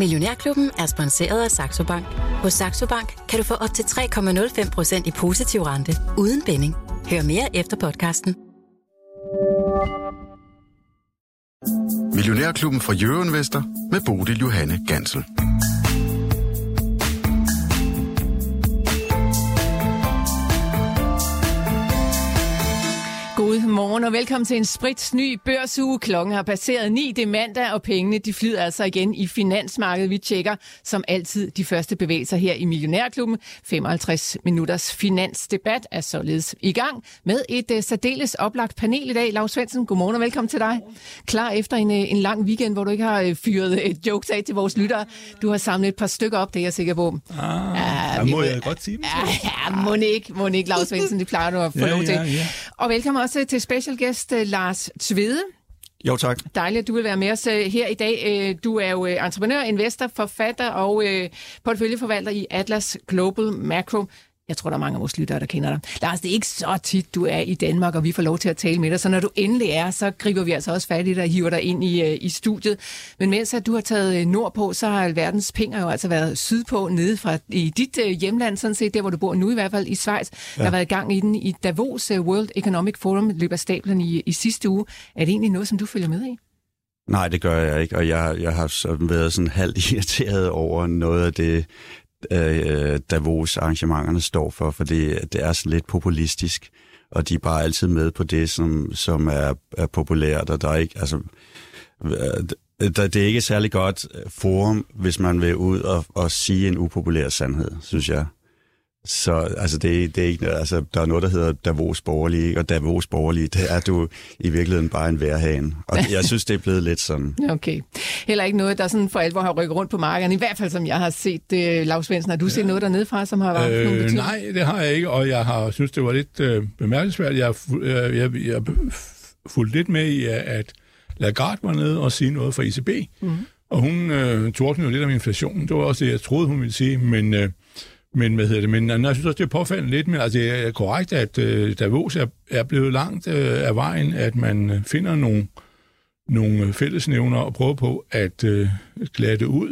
Millionærklubben er sponsoreret af Saxo Bank. Hos Saxo Bank kan du få op til 3,05% i positiv rente uden binding. Hør mere efter podcasten. Millionærklubben fra Euroinvestor med Bodil Johanne Gansel. Godmorgen og velkommen til en spritny børsuge. Klokken har passeret 9. Det er mandag, og pengene de flyder altså igen i finansmarkedet. Vi tjekker som altid de første bevægelser her i Millionærklubben. 55 minutters finansdebat er således i gang med et særdeles oplagt panel i dag. Lars Svendsen, godmorgen og velkommen til dig. Klar efter en lang weekend, hvor du ikke har fyret jokes af til vores lyttere. Du har samlet et par stykker op, det er jeg sikker på. Må jeg godt sige det? Må ikke Lars Svendsen, det plejer du at få lov til. Ja. Og velkommen også til specialgæst Lars Tvede. Jo, tak. Dejligt, at du vil være med os her i dag. Du er jo entreprenør, investor, forfatter og porteføljeforvalter i Atlas Global Macro. Jeg tror, der er mange af vores lyttere, der kender dig. Lars, det er ikke så tit, du er i Danmark, og vi får lov til at tale med dig. Så når du endelig er, så griber vi altså også fat i dig og hiver dig ind i studiet. Men mens at du har taget nordpå, så har alverdens penge jo altså været sydpå, nede fra i dit hjemland, sådan set der, hvor du bor nu, i hvert fald i Schweiz. Ja. Der har været gang i den i Davos. World Economic Forum løber stablen i sidste uge. Er det egentlig noget, som du følger med i? Nej, det gør jeg ikke, og jeg har været sådan halvt irriteret over noget af det, Davos-arrangementerne står for, fordi det er sådan lidt populistisk, og de er bare altid med på det, som er populært, og der er ikke, altså, det er ikke særlig godt forum, hvis man vil ud og sige en upopulær sandhed, synes jeg. Så altså, det er ikke, altså, der er noget, der hedder Davos Borgerlige, og Davos Borgerlige, det er du i virkeligheden bare en værhane. Og jeg synes, det er blevet lidt sådan. Okay. Heller ikke noget, der sådan for alvor har rykket rundt på markederne, i hvert fald som jeg har set det, Lars Svendsen. Har du set noget dernede fra, som har været nogen betydning? Nej, det har jeg ikke, og jeg har synes, det var lidt bemærkelsesværdigt. Jeg fulgte lidt med i, at Lagarde var nede og sige noget fra ECB, og hun tordnede jo lidt om inflationen. Det var også det, jeg troede, hun ville sige, men Men jeg synes også, det er påfaldende lidt, men altså, det er korrekt, at Davos er blevet langt af vejen, at man finder nogle fællesnævner og prøver på at glatte ud.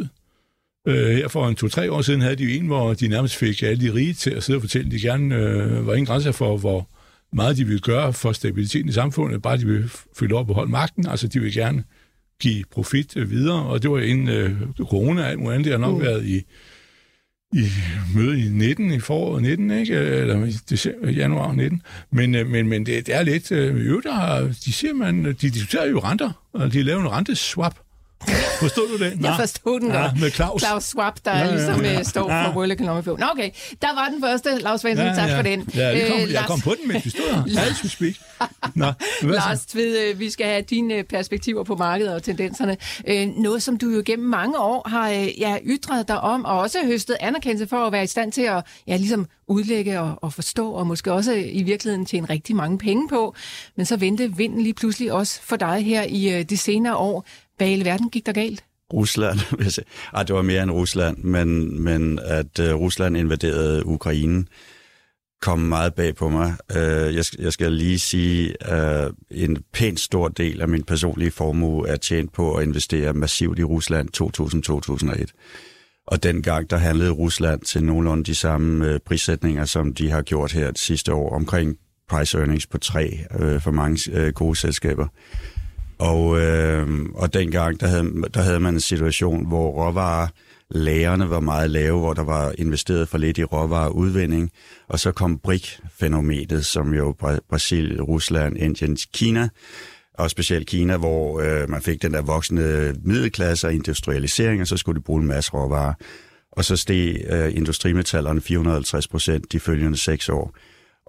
Her for 2-3 år siden havde de jo en, hvor de nærmest fik alle de rige til at sidde og fortælle, at de gerne var ingen grænser for, hvor meget de ville gøre for stabiliteten i samfundet, bare de ville følge op og holde magten. Altså, de ville gerne give profit videre, og det var inden corona og alt muligt andet. Det har nok været i møde i 19, i foråret 19, ikke? Eller december, januar 19. Men det er lidt de diskuterer jo renter, og de laver en renteswap. Forstod du det? Jeg forstod den godt. Med Claus Schwab, der ligesom står for World Economic Forum. Nå, okay. Der var den første. Lars Svendsen, tak for den. Jeg kom på den, mens vi stod her. Lars Tvede, vi skal have dine perspektiver på markedet og tendenserne. Noget, som du jo gennem mange år har ytret dig om, og også høstet anerkendelse for at være i stand til at ligesom udlægge og forstå, og måske også i virkeligheden tjene rigtig mange penge på. Men så vendte vinden lige pludselig også for dig her i de senere år. Hvad i hele verden gik der galt? Rusland. Det var mere end Rusland, men at Rusland invaderede Ukraine, kom meget bag på mig. Jeg skal lige sige, at en pænt stor del af min personlige formue er tjent på at investere massivt i Rusland 2000-2001. Og dengang, der handlede Rusland til nogenlunde de samme prissætninger, som de har gjort her det sidste år, omkring price earnings på 3 for mange gode selskaber. Og dengang, der havde man en situation, hvor råvarelagerne var meget lave, hvor der var investeret for lidt i råvareudvinding, og så kom BRIC-fænomenet, som jo Brasil, Rusland, Indien, Kina, og specielt Kina, hvor man fik den der voksende middelklasse og industrialisering, og så skulle de bruge en masse råvarer. Og så steg industrimetallerne 450% de følgende 6 år.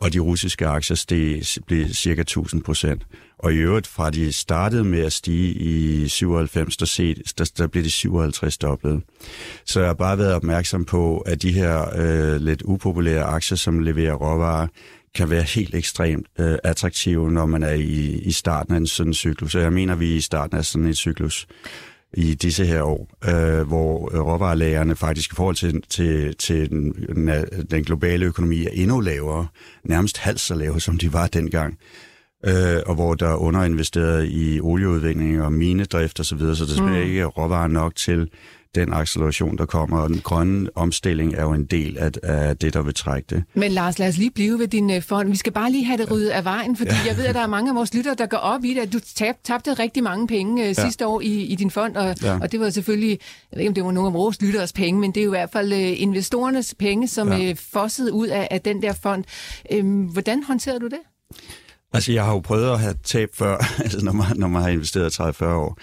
Og de russiske aktier blev cirka 1000%. Og i øvrigt, fra de startede med at stige i 97, der blev de 57 dobblet. Så jeg har bare været opmærksom på, at de her lidt upopulære aktier, som leverer råvarer, kan være helt ekstremt attraktive, når man er i starten af en sådan cyklus. Og jeg mener, vi er i starten af sådan en cyklus i disse her år, hvor råvarelagerne faktisk i forhold til den globale økonomi er endnu lavere, nærmest halvt så lave, som de var dengang, og hvor der er underinvesteret i olieudvikling og minedrift osv., så der er ikke råvarer nok til den acceleration, der kommer, og den grønne omstilling er jo en del af det, der vil trække det. Men Lars, lad os lige blive ved din fond. Vi skal bare lige have det ryddet af vejen, fordi jeg ved, at der er mange af vores lyttere, der går op i det, at du tabte rigtig mange penge sidste år i din fond, og det var selvfølgelig, jeg ved ikke, om det var nogen af vores lytteres penge, men det er jo i hvert fald investorernes penge, som fossede ud af den der fond. Hvordan håndterede du det? Altså, jeg har jo prøvet at have tab før, altså, når man har investeret 30-40 år.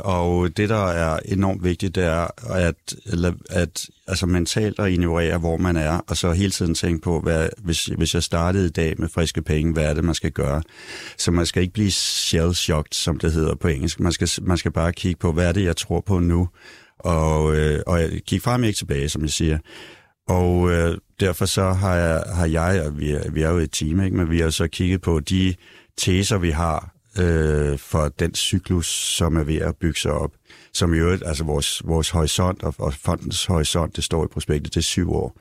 Og det, der er enormt vigtigt, det er at mentalt at ignorere, hvor man er, og så hele tiden tænke på, hvis jeg startede i dag med friske penge, hvad er det, man skal gøre? Så man skal ikke blive shell-shocked, som det hedder på engelsk. Man skal bare kigge på, hvad er det, jeg tror på nu? Og kigge frem og ikke tilbage, som jeg siger. Og derfor så vi er jo et team, ikke? Men vi har så kigget på de teser, vi har for den cyklus, som er ved at bygge sig op. Som i øvrigt, altså vores horisont og fondens horisont, det står i prospektet, det er 7 år.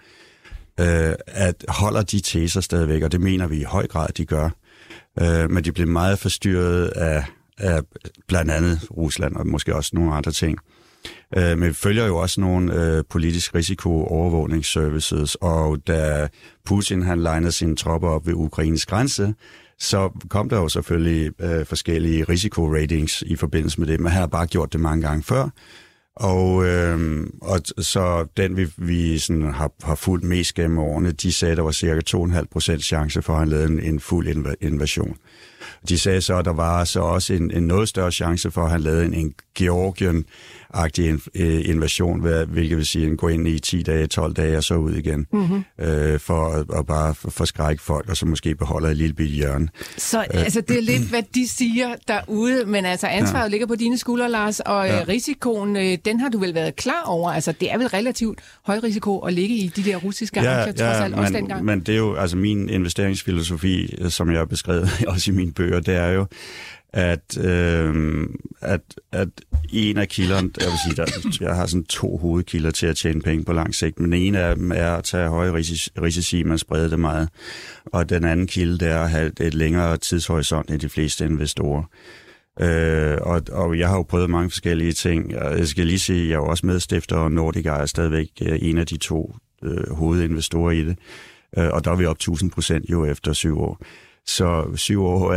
At holder de teser stadigvæk, og det mener vi i høj grad, de gør. Men de bliver meget forstyrret af blandt andet Rusland og måske også nogle andre ting. Men vi følger jo også nogle politisk risiko-overvågningsservices, og da Putin han linede sine tropper op ved Ukraines grænse, så kom der jo selvfølgelig forskellige risikoratings i forbindelse med det. Man har bare gjort det mange gange før, og så den vi sådan har fulgt mest gennem årene, de sagde, der var cirka 2,5% chance for, at han lavede en fuld invasion. De sagde så, at der var så også en noget større chance for, at han lavede en Georgien-agtig invasion, hvilket vil sige, at han går ind i 10 dage, 12 dage og så ud igen, for at bare forskrække folk, og så måske beholder et lille bit hjørne. Så altså, det er lidt, hvad de siger derude, men altså ansvaret ligger på dine skuldre, Lars, og risikoen, den har du vel været klar over? Altså, det er vel relativt høj risiko at ligge i de der russiske aktier, trods alt også dengang? Men det er jo, altså min investeringsfilosofi, som jeg har beskrevet også i mine bøger, det er jo, at en af kilderne, jeg har sådan 2 hovedkilder til at tjene penge på lang sigt, men en af dem er at tage høje risici, man spreder det meget, og den anden kilde, det er at have et længere tidshorisont end de fleste investorer. Og jeg har jo prøvet mange forskellige ting. Jeg skal lige sige, at jeg er jo også medstifter, og Nordic er stadigvæk en af de 2 hovedinvestorer i det, og der er vi op 1000% jo efter 7 år. Så 7 år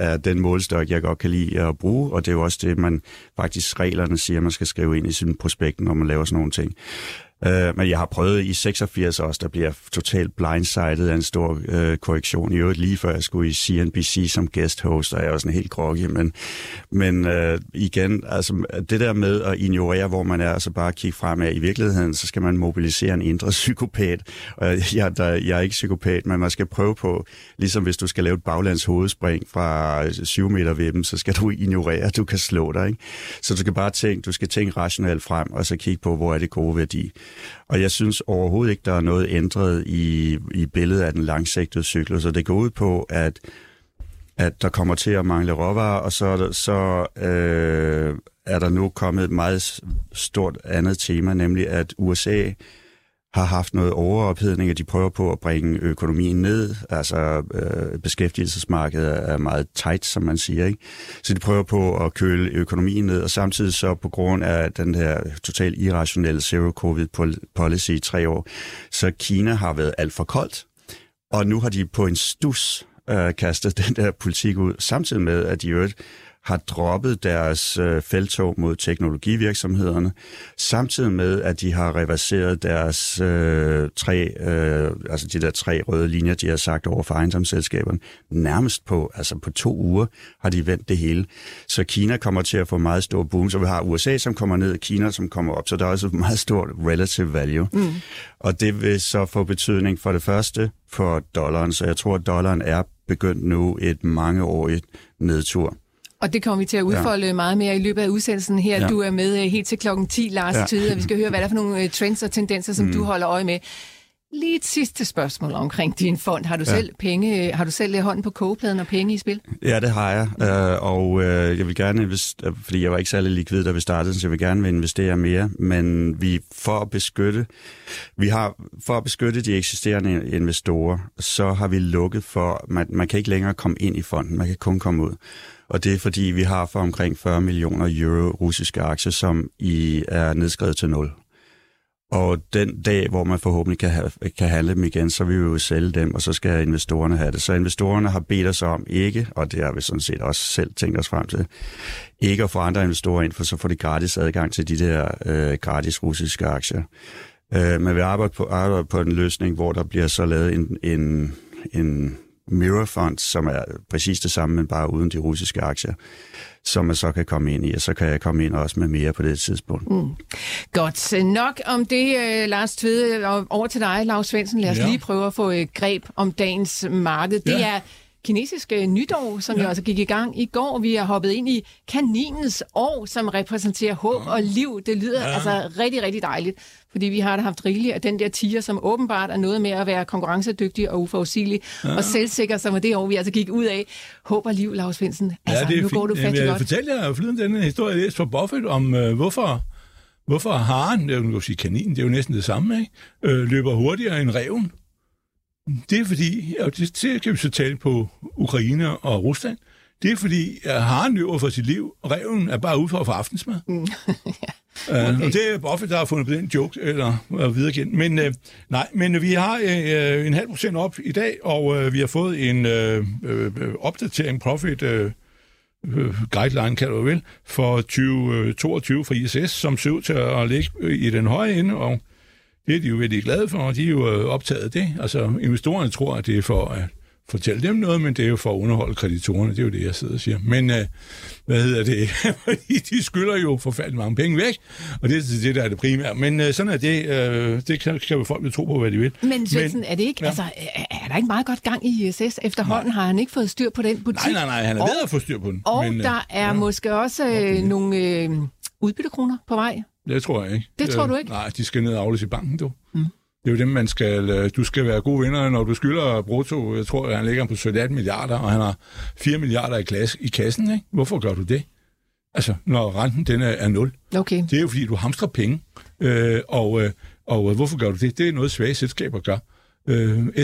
er den målestok, jeg godt kan lide at bruge, og det er jo også det, man faktisk reglerne siger, man skal skrive ind i sin prospekt, når man laver sådan nogle ting. Men jeg har prøvet i 86 også, der bliver totalt blindsided af en stor korrektion. I øvrigt lige før jeg skulle i CNBC som guest host, og jeg var sådan helt groggy, men igen, altså det der med at ignorere, hvor man er, og så bare kigge fremad. I virkeligheden, så skal man mobilisere en indre psykopat. Jeg er ikke psykopat, men man skal prøve på, ligesom hvis du skal lave et baglands hovedspring fra 7 meter vippen, så skal du ignorere, du kan slå dig, ikke? Så du skal bare tænke rationelt frem, og så kigge på, hvor er det gode værdi. Og jeg synes overhovedet ikke, der er noget ændret i billedet af den langsigtede cyklus, så det går ud på, at der kommer til at mangle råvarer, og så er der nu kommet et meget stort andet tema, nemlig at USA har haft noget overophedning, og de prøver på at bringe økonomien ned. Altså beskæftigelsesmarkedet er meget tight, som man siger, ikke? Så de prøver på at køle økonomien ned, og samtidig så på grund af den her totalt irrationelle zero-covid-policy i 3 år, så Kina har været alt for koldt, og nu har de på en stus kastet den der politik ud, samtidig med, at de har droppet deres felttog mod teknologivirksomhederne, samtidig med, at de har reverseret deres de der 3 røde linjer, de har sagt over for ejendomsselskaberne. Nærmest på 2 uger har de vendt det hele. Så Kina kommer til at få meget stor boom. Så vi har USA, som kommer ned, Kina, som kommer op. Så der er også meget stort relative value. Mm. Og det vil så få betydning for det første for dollaren. Så jeg tror, at dollaren er begyndt nu et mangeårigt nedtur. Og det kommer vi til at udfolde meget mere i løbet af udsendelsen her. Ja. Du er med helt til klokken 10, Lars Tvede, og vi skal høre, hvad der er for nogle trends og tendenser, som du holder øje med. Lige et sidste spørgsmål omkring din fond. Har du selv penge? Har du selv hånden på kogepladen og penge i spil? Ja, det har jeg. Og jeg vil gerne investere, fordi jeg var ikke særlig likvid, da vi startede, så jeg vil gerne investere mere. Men for at beskytte de eksisterende investorer, så har vi lukket for, man kan ikke længere komme ind i fonden, man kan kun komme ud. Og det er fordi, vi har for omkring 40 millioner euro russiske aktier, som er nedskrevet til 0. Og den dag, hvor man forhåbentlig kan handle dem igen, så vil vi jo sælge dem, og så skal investorerne have det. Så investorerne har bedt os om ikke, og det har vi sådan set også selv tænkt os frem til, ikke at få andre investorer ind, for så får de gratis adgang til de der gratis russiske aktier. Men vi arbejder på en løsning, hvor der bliver så lavet en mirror fund, som er præcis det samme, men bare uden de russiske aktier, som man så kan komme ind i, og så kan jeg komme ind også med mere på det tidspunkt. Mm. Godt. Nok om det, Lars Tvede, og over til dig, Lars Svendsen. Lad os lige prøve at få greb om dagens marked. Det er kinesisk nytår, som jo altså gik i gang i går. Vi er hoppet ind i kaninens år, som repræsenterer håb og liv. Det lyder altså rigtig, rigtig dejligt, fordi vi har da haft rigeligt af den der tiger, som åbenbart er noget med at være konkurrencedygtig og uforudsigelig og selvsikker, som er det år, vi altså gik ud af. Håb og liv, Lars Svendsen. Altså, nu går du fat i godt. Jeg fortalte jer forleden denne historie, jeg læste fra Buffett, om hvorfor haren, det er jo kaninen, det er jo næsten det samme, ikke? Løber hurtigere end ræven. Det er fordi, og det kan vi så tale på Ukraine og Rusland, det er fordi, at haren løber for sit liv, og ræven er bare ude for at få aftensmad. Okay. Og det er Buffett, der har fundet på den joke, eller videre igen. Men men vi har en 0,5% op i dag, og vi har fået en opdatering, profit guideline, kalder du vel, for 2022 fra ISS, som ser ud til at ligge i den høje ende, og det er de jo virkelig glade for, og de er jo optaget det. Altså, investorerne tror, at det er for at fortælle dem noget, men det er jo for at underholde kreditorerne. Det er jo det, jeg sidder og siger. Men fordi de skylder jo forfærdelig mange penge væk, og det er det, der er det primære. Men sådan er det. Det kan jo folk jo tro på, hvad de vil. Men Svendsen, er det ikke, altså, er der ikke meget godt gang i ISS? Efterhånden har han ikke fået styr på den butik. Nej, han er ved at få styr på den. Og men, der er måske også nogle udbyttekroner på vej. Det tror jeg ikke. Det tror du ikke? Nej, de skal ned og afles i banken, du. Mm. Det er jo dem, man skal... Du skal være gode vinder, når du skylder brutto. Jeg tror, han ligger på 17 milliarder, og han har 4 milliarder i kassen, ikke? Hvorfor gør du det? Altså, når renten den er 0. Okay. Det er jo, fordi du hamstrer penge. Og hvorfor gør du det? Det er noget, svage selskaber gør.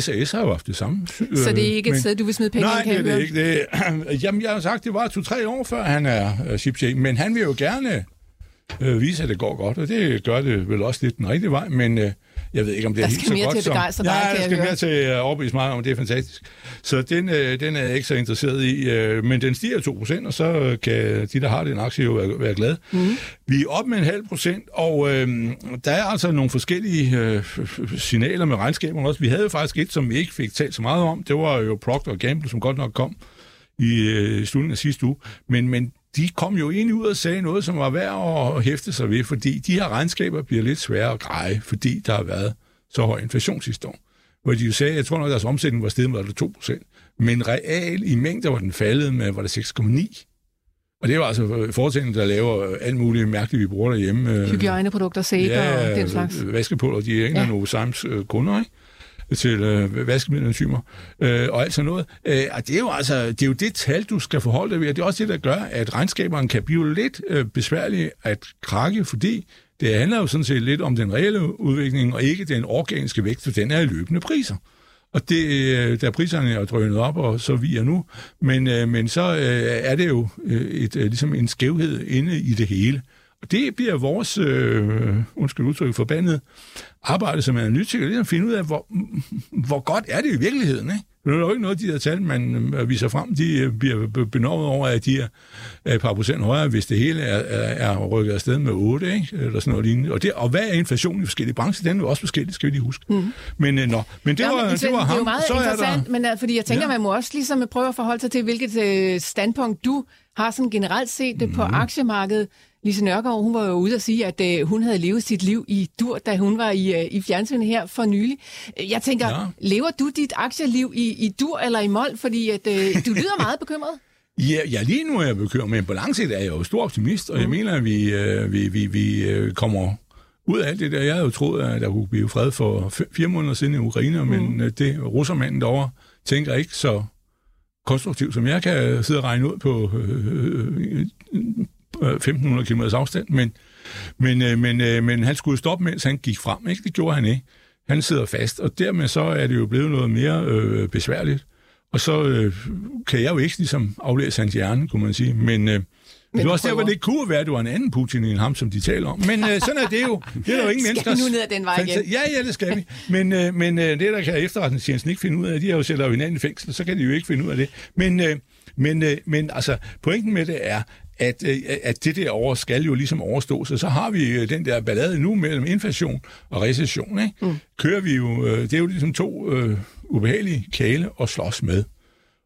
SAS har jo haft det samme. Så det er ikke et sted, du vil smide penge? Nej, det er ikke det. Jamen, jeg har sagt, det var 2-3 år før, han er chipchef. Men han vil jo gerne... viser, at det går godt, og det gør det vel også lidt den rigtige vej, men jeg ved ikke, om det er helt så godt som... Der skal mere til at begejstre dig, kan jeg høre. Der skal mere til at overbevise mig om, det er fantastisk. Så den er jeg ikke så interesseret i, men den stiger 2%, og så kan de, der har den aktie, jo være glade. Mm. Vi er op med 0,5%, og der er altså nogle forskellige signaler med regnskaberne også. Vi havde faktisk et, som vi ikke fik talt så meget om, det var jo Procter & Gamble, som godt nok kom i slutningen af sidste uge, men de kom jo egentlig ud og sagde noget, som var værd at hæfte sig ved, fordi de her regnskaber bliver lidt svære at greje, fordi der har været så høj inflation sidste år. Hvor de jo sagde, jeg tror nok, at deres omsætning var steget med 2%, men real i mængder var den faldet med, var det 6,9%. Og det var altså foretagendet, der laver alt muligt mærkeligt, vi bruger derhjemme. Hygiejneprodukter, sæbe og den slags. Vaskepulver, de er ikke nogen Sams kunder, ikke? Til vaskemiddelenzymer og alt sådan noget. Og det er jo det tal, du skal forholde dig ved, og det er også det, der gør, at regnskaberne kan blive lidt besværlige at krakke, fordi det handler jo sådan set lidt om den reelle udvikling, og ikke den organiske vækst, for den er i løbende priser. Og det, der priserne er drønet op, og så vi er nu, men så er det jo ligesom en skævhed inde i det hele. Og det bliver vores, undskyld udtryk, forbandet arbejde som analytiker, ligesom at finde ud af, hvor godt er det i virkeligheden, ikke? Det er jo ikke noget, de der tal, man viser frem, de bliver benovet over, at de er et par procent højere, hvis det hele er rykket afsted med 8, ikke? Eller sådan noget lignende. Og hvad er inflationen i forskellige brancher? Den er også forskellig, skal vi lige huske. Mm. Men det var ham. Det er jo meget så interessant, der... men fordi jeg tænker, man må også ligesom prøve at forholde sig til, hvilket standpunkt du har sådan generelt set på aktiemarkedet. Lise Nørgaard, hun var jo ude og sige, at hun havde levet sit liv i dur, da hun var i fjernsynet her for nylig. Jeg tænker, lever du dit aktieliv i dur eller i mol? Fordi at, du lyder meget bekymret. Ja, lige nu er jeg bekymret, men på lang sigt er jeg jo stor optimist, og jeg mener, at vi kommer ud af alt det der, jeg havde jo troet, at der kunne blive fred for 4 måneder siden i Ukraine, men det russermanden derovre tænker ikke så konstruktivt, som jeg kan sidde og regne ud på 1500 km afstand, men han skulle stoppe, mens han gik frem, ikke? Det gjorde han ikke. Han sidder fast, og dermed så er det jo blevet noget mere besværligt. Og så kan jeg jo ikke ligesom aflæse hans hjerne, kunne man sige, men det var også der, hvor det kunne være, at det var en anden Putin end ham, som de taler om. Men sådan er det jo. Det er jo ingen mennesker. Skal vi nu ned ad den vej igen? Ja, det skal vi. Men det, der kan efterretningstjenesten ikke finde ud af, de har jo sætter jo hinanden i fængsel, så kan de jo ikke finde ud af det. Men altså, pointen med det er, at det der over skal jo ligesom overstås, og så har vi den der ballade nu mellem inflation og recession, ikke? Kører vi jo, det er jo ligesom to ubehagelige kæle at slås med.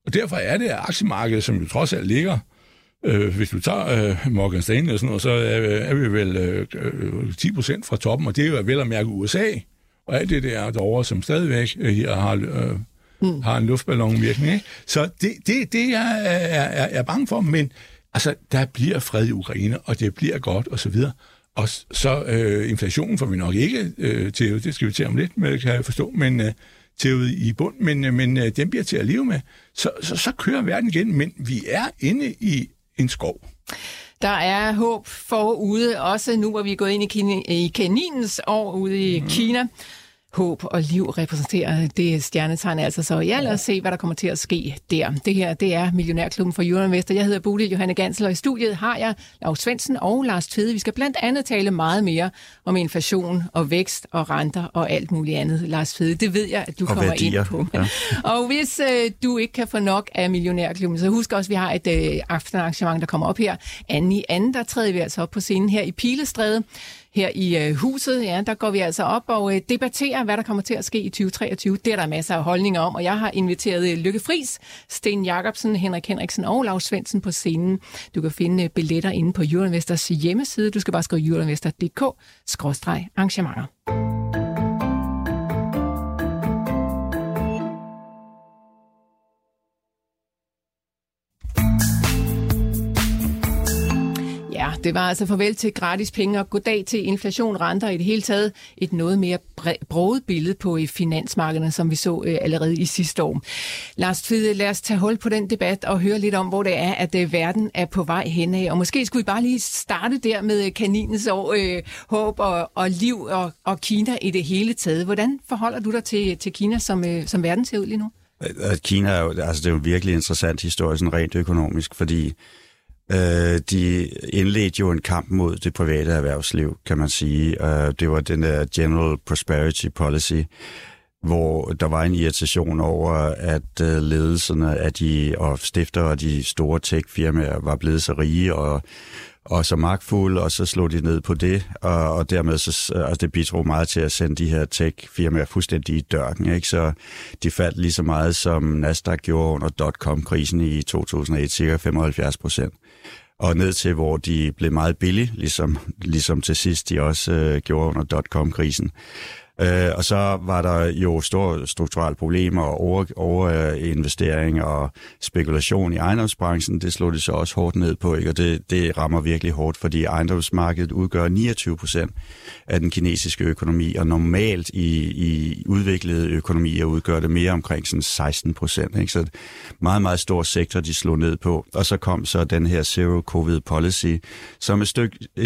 Og derfor er det, at aktiemarkedet, som jo trods alt ligger, hvis du tager Morgan Stanley eller sådan noget, så er vi vel 10% fra toppen, og det er jo vel at mærke USA, og alt det der derovre, som stadigvæk har en luftballonvirkning, ikke? Så det jeg er bange for, men altså, der bliver fred i Ukraine, og det bliver godt, og så videre. Og så inflationen får vi nok ikke til, det skal vi til om lidt, men kan jeg forstå, men til i bund, men den bliver til at leve med. Så kører verden igen, men vi er inde i en skov. Der er håb forude, også nu, hvor vi er gået ind i kaninens år ude i Kina. Håb og liv repræsenterer det stjernetegn, altså. Så ja, lad os se, hvad der kommer til at ske der. Det her, det er Millionærklubben for Jyske Invest. Jeg hedder Bodil Johanne Gansel, og i studiet har jeg Lars Svendsen og Lars Tvede. Vi skal blandt andet tale meget mere om inflation og vækst og renter og alt muligt andet. Lars Tvede, det ved jeg, at du og kommer værdier ind på. Ja. Og hvis du ikke kan få nok af Millionærklubben, så husk også, at vi har et aftenarrangement, der kommer op her. 2.2. der træder vi altså op på scenen her i Pilestræde. Her i huset, ja, der går vi altså op og debatterer, hvad der kommer til at ske i 2023. Det er der masser af holdninger om, og jeg har inviteret Lykke Friis, Sten Jacobsen, Henrik Henriksen og Lars Svendsen på scenen. Du kan finde billetter inde på Euronvestors hjemmeside. Du skal bare skrive euronvestor.dk/arrangementer. Det var altså farvel til gratis penge og goddag til inflation, renter i det hele taget. Et noget mere broget billede på finansmarkederne, som vi så allerede i sidste år. Lars Tvede, lad os tage hul på den debat og høre lidt om, hvor det er, at verden er på vej henad. Og måske skulle vi bare lige starte der med kaninens år, håb og liv og Kina i det hele taget. Hvordan forholder du dig til Kina, som verden ser ud lige nu? Kina er jo, altså det er jo en virkelig interessant historie, sådan rent økonomisk, fordi de indledte jo en kamp mod det private erhvervsliv, kan man sige. Det var den der General Prosperity Policy, hvor der var en irritation over, at ledelserne af de og stiftere af de store tech-firmaer var blevet så rige og så magtfulde, og så slog de ned på det, og dermed så, altså det bidrog meget til at sende de her tech-firmaer fuldstændig i dørken, ikke? Så de faldt lige så meget, som Nasdaq gjorde under dot-com-krisen i 2001, cirka 75%. Og ned til, hvor de blev meget billige, ligesom til sidst de også gjorde under dot-com-krisen. Og så var der jo store strukturelle problemer og overinvestering og spekulation i ejendomsbranchen. Det slog de så også hårdt ned på, ikke? Og det rammer virkelig hårdt, fordi ejendomsmarkedet udgør 29% af den kinesiske økonomi, og normalt i udviklede økonomier udgør det mere omkring sådan 16%. Ikke? Så meget, meget stor sektor, de slog ned på. Og så kom så den her zero-covid-policy, som et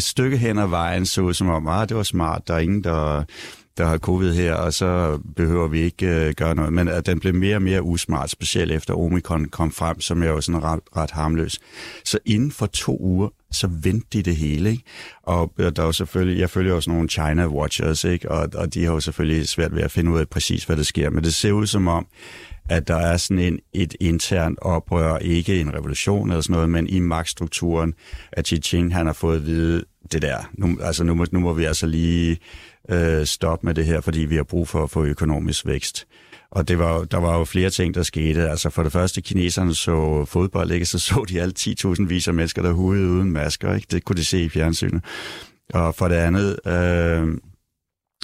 stykke hen ad vejen så ud som om, det var smart, der er ingen, der har covid her, og så behøver vi ikke gøre noget. Men at den blev mere og mere usmart, specielt efter Omikron kom frem, som er jo sådan ret harmløs. Så inden for 2 uger, så vendte de det hele, ikke? Og der er jo selvfølgelig, jeg følger også nogle China Watchers, ikke? Og de har jo selvfølgelig svært ved at finde ud af præcis, hvad der sker. Men det ser ud som om, at der er sådan et internt oprør, ikke en revolution eller sådan noget, men i magtstrukturen, at Xi Jinping, han har fået at vide det der. Nu må vi altså lige stop med det her, fordi vi har brug for at få økonomisk vækst. Og der var jo flere ting, der skete. Altså for det første, kineserne så fodbold, ikke? Så de alle 10.000 vis af mennesker, der hudede uden masker, ikke? Det kunne de se i fjernsynet. Og for det andet,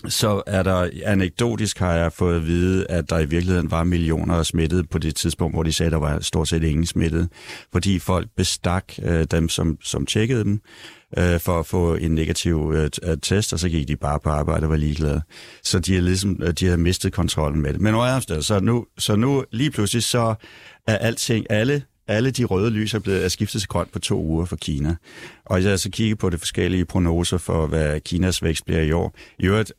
så er der anekdotisk, har jeg fået at vide, at der i virkeligheden var millioner smittede på det tidspunkt, hvor de sagde, at der var stort set ingen smittede, fordi folk bestak dem, som tjekkede dem, for at få en negativ test, og så gik de bare på arbejde og var ligeglade. Så de havde ligesom, de havde mistet kontrollen med det. Men overhovedet, så nu lige pludselig, så er alting, alle de røde lys er skiftet til grønt på 2 uger for Kina. Og jeg så kigge på de forskellige prognoser for, hvad Kinas vækst bliver i år. I øvrigt,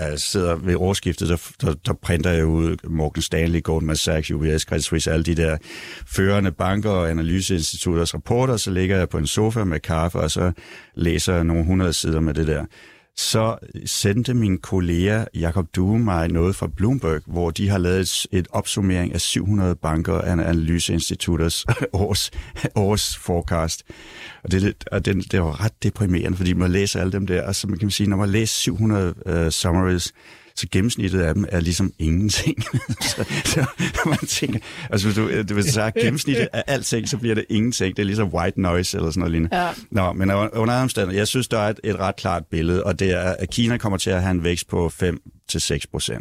jeg sidder ved årsskiftet, der printer jeg ud Morgan Stanley, Goldman Sachs, UBS, Credit Suisse, alle de der førende banker og analyseinstitutters rapporter, så ligger jeg på en sofa med kaffe, og så læser jeg nogle 100 sider med det der. Så sendte min kollega Jakob Due mig noget fra Bloomberg, hvor de har lavet et opsummering af 700 banker og analyseinstitutters års forecast. Og det var ret deprimerende, fordi man læser alle dem der, og så man kan sige, når man læser 700 summaries, så gennemsnittet af dem er ligesom ingenting. så man tænker, altså du vil sige, gennemsnittet af alting, så bliver det ingenting. Det er ligesom white noise eller sådan noget lignende. Ja. Nå, men under andre omstændigheder, jeg synes, der er et ret klart billede, og det er, at Kina kommer til at have en vækst på 5-6%.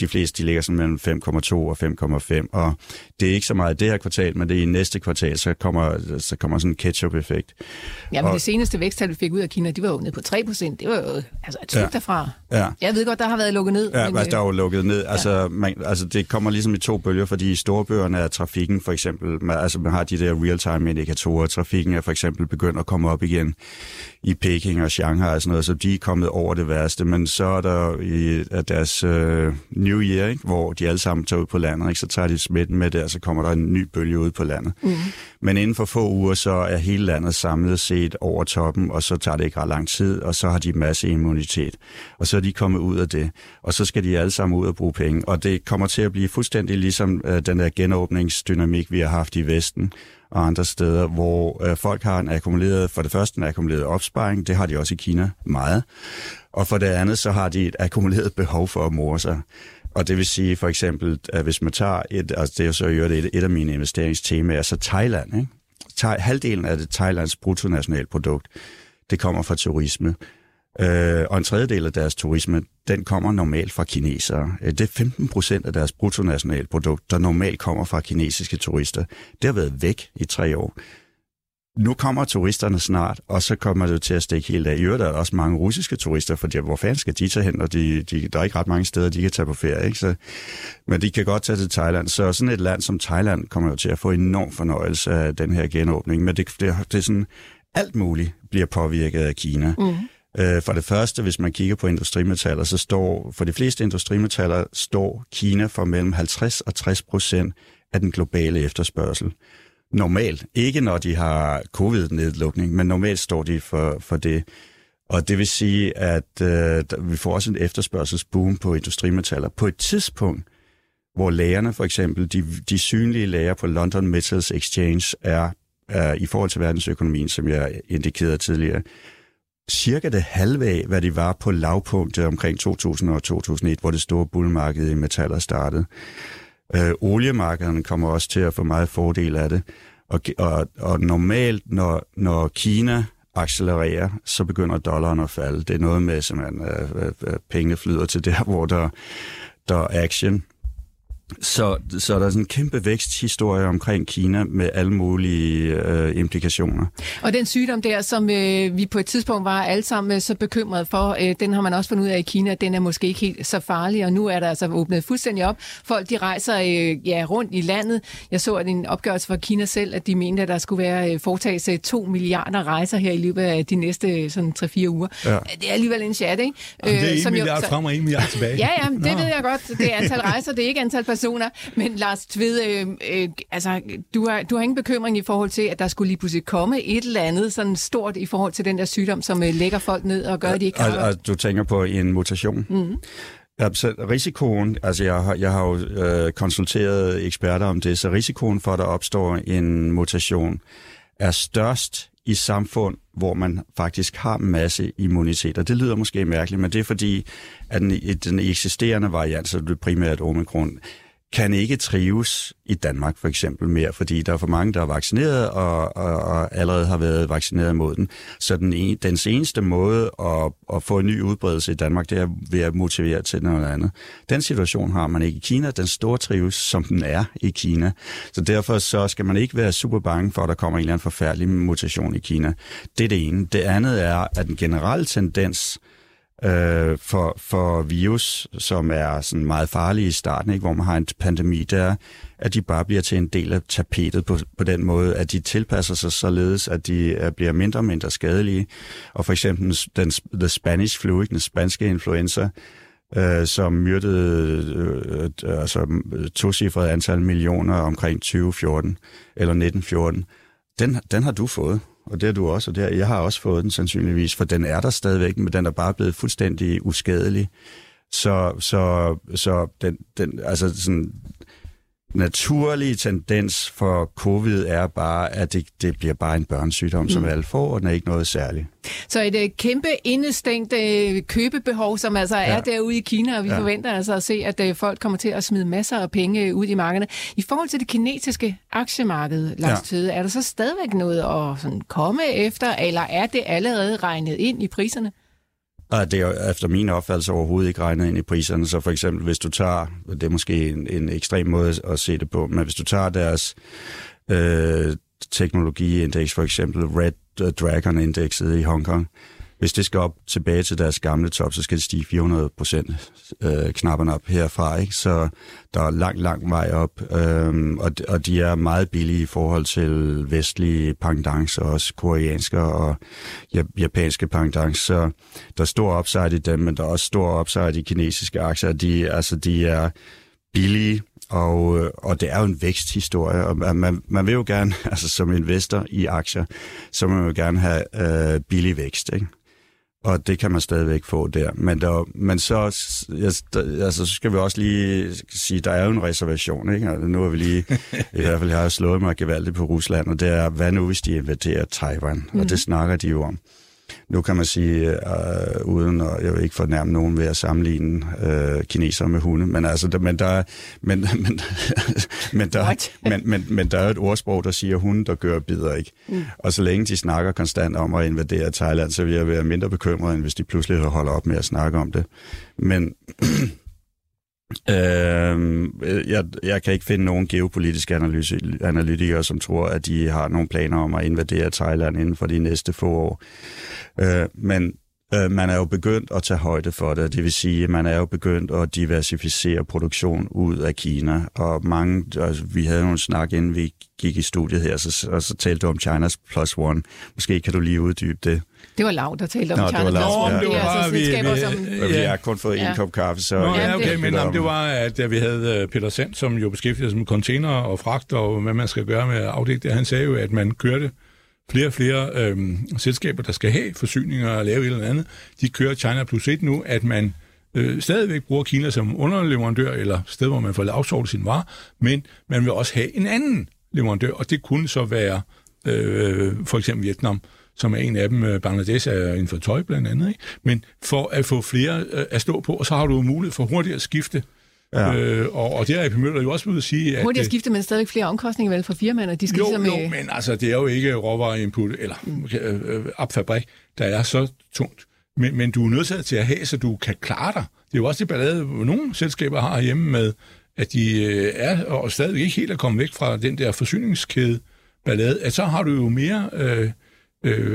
De fleste, de ligger sådan mellem 5,2 og 5,5, og det er ikke så meget i det her kvartal, men det er i næste kvartal, så kommer sådan en ketchup-effekt. Ja, men det seneste væksttal, vi fik ud af Kina, de var jo ned på 3%. Det var jo altså et stykke derfra. Ja. Jeg ved godt, der har været lukket ned. Ja, men der er jo lukket ned. Altså, ja. Altså, det kommer ligesom i 2 bølger, fordi i storbyerne er trafikken for eksempel, altså man har de der real-time-indikatorer, trafikken er for eksempel begyndt at komme op igen i Peking og Shanghai og sådan noget, så de er kommet over det værste, men så er der i deres New Year, ikke? Hvor de alle sammen tager ud på landet, ikke? Så tager de smitten med der, så kommer der en ny bølge ud på landet. Mm. Men inden for få uger, så er hele landet samlet set over toppen, og så tager det ikke ret lang tid, og så har de masse immunitet. Og så er de kommet ud af det, og så skal de alle sammen ud og bruge penge. Og det kommer til at blive fuldstændig ligesom den der genåbningsdynamik, vi har haft i Vesten og andre steder, hvor folk har for det første en akkumuleret opsparing, det har de også i Kina meget, og for det andet så har de et akkumuleret behov for at more sig. Og det vil sige for eksempel, at hvis man tager det er jo så et af mine investeringstemaer, så Thailand, ikke? Halvdelen af det Thailands bruttonationalprodukt, det kommer fra turisme. Og en tredjedel af deres turisme, den kommer normalt fra kinesere. Det er 15% af deres bruttonationalprodukt, der normalt kommer fra kinesiske turister. Det har været væk i 3 år. Nu kommer turisterne snart, og så kommer det til at stikke helt af. I øvrigt er der også mange russiske turister, for hvor fanden skal de tage hen? Og der er ikke ret mange steder, de kan tage på ferie. Ikke? Så, men de kan godt tage til Thailand. Så sådan et land som Thailand kommer jo til at få enorm fornøjelse af den her genåbning. Men det er sådan, alt muligt bliver påvirket af Kina. Mm. For det første, hvis man kigger på industrimetaller, så for de fleste industrimetaller står Kina for mellem 50% og 60% af den globale efterspørgsel. Normalt. Ikke når de har covid-nedlukning, men normalt står de for det. Og det vil sige, at vi får også en efterspørgselsboom på industrimetaller på et tidspunkt, hvor lagerne, for eksempel de synlige lager på London Metals Exchange, er i forhold til verdensøkonomien, som jeg indikerede tidligere, cirka det halve af, hvad de var på lavpunktet omkring 2000 og 2001, hvor det store bullmarked i metaller startede. Oliemarkederne kommer også til at få meget fordel af det. Og normalt, når Kina accelererer, så begynder dollaren at falde. Det er noget med, at pengene flyder til der, hvor der er action. Så der er sådan en kæmpe væksthistorie omkring Kina med alle mulige implikationer. Og den sygdom der, som vi på et tidspunkt var alle sammen så bekymrede for, den har man også fundet ud af i Kina, den er måske ikke helt så farlig, og nu er der altså åbnet fuldstændig op. Folk de rejser rundt i landet. Jeg så en opgørelse fra Kina selv, at de mente, at der skulle være foretages 2 milliarder rejser her i løbet af de næste sådan 3-4 uger. Ja. Det er alligevel en chat, ikke? Jamen, det er 1 milliard frem og 1 milliard tilbage. Ja, det ved jeg godt. Det er antal rejser, det er ikke antal personer. Men Lars Tvede, altså, du har ingen bekymring i forhold til, at der skulle lige pludselig komme et eller andet sådan stort i forhold til den der sygdom, som lægger folk ned og gør, at de ikke kan. Og du tænker på en mutation? Mm-hmm. Så risikoen, altså jeg har jo konsulteret eksperter om det, så risikoen for, at der opstår en mutation, er størst i samfund, hvor man faktisk har masse immuniteter. Det lyder måske mærkeligt, men det er fordi, at den eksisterende variant, så det er primært omikron, kan ikke trives i Danmark for eksempel mere, fordi der er for mange, der er vaccineret og allerede har været vaccineret mod den. Så den seneste måde at få en ny udbredelse i Danmark, det er ved at motivere til noget andet. Den situation har man ikke i Kina. Den store trives, som den er i Kina. Så derfor så skal man ikke være super bange for, at der kommer en eller anden forfærdelig mutation i Kina. Det er det ene. Det andet er, at den generelle tendens for virus, som er sådan meget farlige i starten, ikke, hvor man har en pandemi, det er, at de bare bliver til en del af tapetet på den måde, at de tilpasser sig således, at de bliver mindre og mindre skadelige. Og for eksempel the Spanish flu, den spanske influenza, som myrdede altså tocifrede antal millioner omkring 2014 eller 1914, den har du fået. Og det har du også, og jeg har også fået den sandsynligvis, for den er der stadigvæk, men den er bare blevet fuldstændig uskadelig. Så den altså sådan naturlige tendens for covid er bare, at det bliver bare en børnesygdom, som alle får, og den er ikke noget særligt. Så et kæmpe indestængt købebehov, som altså er derude i Kina, og vi forventer altså at se, at folk kommer til at smide masser af penge ud i markederne. I forhold til det kinesiske aktiemarked, Lars Tvede, er der så stadigvæk noget at sådan komme efter, eller er det allerede regnet ind i priserne? Og det er efter min opfattelse overhovedet ikke regnet ind i priserne, så for eksempel hvis du tager, det er måske en ekstrem måde at se det på, men hvis du tager deres teknologiindeks, for eksempel Red Dragon-indekset i Hongkong, hvis det skal op tilbage til deres gamle top, så skal det stige 400%, knapperne op herfra, ikke? Så der er lang vej op, og de er meget billige i forhold til vestlige pendants, og også koreanske og japanske pendants, så der er stor upside i dem, men der er også stor upside i kinesiske aktier, de er billige. Og det er jo en væksthistorie, og man vil jo gerne, altså som investor i aktier, så vil man jo gerne have billig vækst, ikke? Og det kan man stadigvæk få der. Men så altså, skal vi også lige sige, der er jo en reservation, ikke? Altså, nu har vi lige, i hvert fald jeg har slået mig gevaldigt på Rusland, og det er, hvad nu hvis de invaderer Taiwan? Og det snakker de jo om. Nu kan man sige, uden at jeg vil ikke fornærme nogen ved at sammenligne kineser med hunde, men der er et ordsprog, der siger, hunde, der gør, bider ikke. Og så længe de snakker konstant om at invadere Thailand, så vil jeg være mindre bekymret, end hvis de pludselig holder op med at snakke om det. Men jeg kan ikke finde nogen geopolitiske analytikere, som tror, at de har nogle planer om at invadere Thailand inden for de næste få år. Men man er jo begyndt at tage højde for det, det vil sige, at man er jo begyndt at diversificere produktion ud af Kina. Og vi havde nogle snak, inden vi gik i studiet her, så talte du om China's plus one. Måske kan du lige uddybe det. Det var Lav, der talte om China. Vi har kun fået en kop kaffe. Så det var, at vi havde Peter Sand, som jo beskæftigede sig med container og fragt, og hvad man skal gøre med afdække det. Han sagde jo, at man kørte flere og flere selskaber, der skal have forsyninger og lave et eller andet. De kører China plus 1 nu, at man stadigvæk bruger Kina som underleverandør, eller sted, hvor man får outsourcet sin varer, men man vil også have en anden leverandør, og det kunne så være for eksempel Vietnam, som er en af dem. Bangladesh er inden for tøj blandt andet, ikke? Men for at få flere at stå på, og så har du mulighed for hurtigt at skifte. Ja. Og der er P. Møller jo også ved at sige, at hurtigt at skifte, men stadig flere omkostninger vel for firmaerne. De skal men altså, det er jo ikke råvareinput eller opfabrik, der er så tungt. Men du er nødt til at have, så du kan klare dig. Det er jo også det ballade, nogle selskaber har hjemme med, at de er og stadig ikke helt er kommet væk fra den der forsyningskæde ballade, at så har du jo mere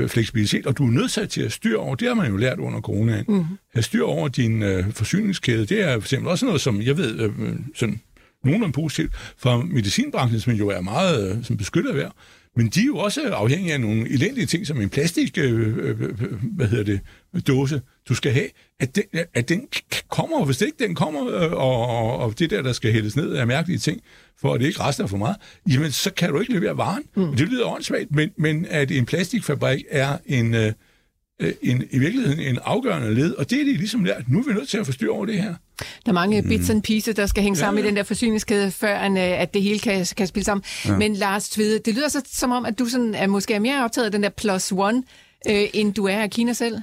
fleksibilitet, og du er nødt til at styre over, det har man jo lært under coronaen, at styre over din forsyningskæde, det er for eksempel også noget, som jeg ved, sådan nogenlunde positivt, fra medicinbranchen, som jo er meget som beskytter værd, men de er jo også afhængige af nogle elendige ting, som en plastik, dåse, du skal have, at den kommer, og hvis det ikke den kommer, og det der skal hældes ned, er mærkelige ting, for at det ikke rester for meget, jamen så kan du ikke levere varen. Det lyder åndssvagt, men at en plastikfabrik er i virkeligheden en afgørende led, og det er det ligesom lært. Nu er vi nødt til at forstyrre over det her. Der er mange bits and pieces, der skal hænge sammen i den der forsyningskæde, før at det hele kan spille sammen. Men Lars Tvede, det lyder så som om, at du sådan, måske er mere optaget af den der plus one end du er i Kina selv?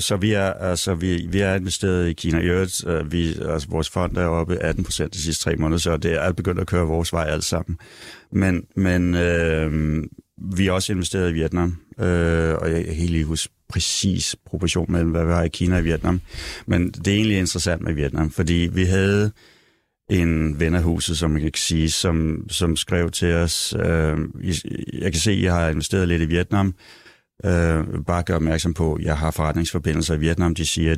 Så vi er investeret i Kina. I øvrigt, vores fond er oppe 18% de sidste 3 måneder, så det er alt begyndt at køre vores vej alt sammen. Men vi er også investeret i Vietnam, og jeg kan helt lige huske præcis proportion mellem, hvad vi har i Kina og Vietnam. Men det er egentlig interessant med Vietnam, fordi vi havde en ven af huset, som jeg kan sige, som skrev til os, jeg kan se, at jeg har investeret lidt i Vietnam. Bare gør opmærksom på, at jeg har forretningsforbindelser i Vietnam. De siger,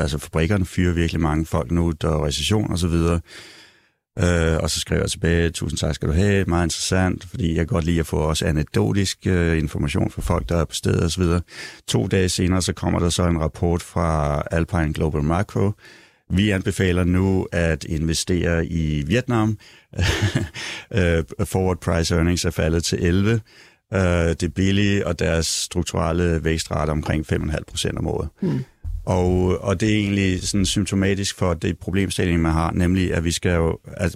at fabrikkerne fyrer virkelig mange folk nu, der er recession og så videre. Og så skrev jeg tilbage, 1000 tak skal du have, meget interessant, fordi jeg kan godt lide at få også anekdotisk information fra folk, der er på stedet og så videre. 2 dage senere, så kommer der så en rapport fra Atlas Global Macro. Vi anbefaler nu at investere i Vietnam. Forward price earnings er faldet til 11. Det er billigt, og deres strukturelle vækstrate omkring 5,5% om året. Mm. Og det er egentlig sådan symptomatisk for det problemstilling, man har, nemlig at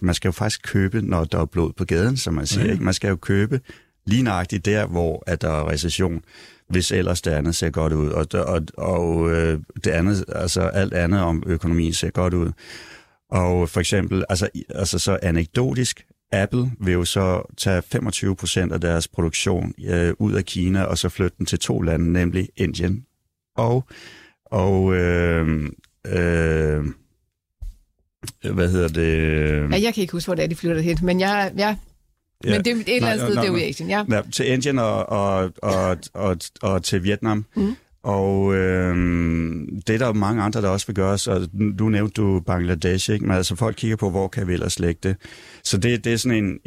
man skal jo faktisk købe, når der er blod på gaden, som man siger. Ikke? Man skal jo købe lige nøjagtigt der, hvor at der er recession, hvis ellers det andet ser godt ud. Og det andet, altså alt andet om økonomien ser godt ud. Og for eksempel, altså så anekdotisk, Apple vil jo så tage 25% af deres produktion ud af Kina, og så flytte den til 2 lande, nemlig Indien og hvad hedder det? Ja, jeg kan ikke huske, hvor det er, de flytter hen, men men det er et eller andet sted, det er jo i Asien, ja. Nej, til Indien og til Vietnam. Mm. Og det er der mange andre, der også vil gøre, så nu nævnte du Bangladesh, ikke? Men altså folk kigger på, hvor kan vi ellers lægge det. Så det er sådan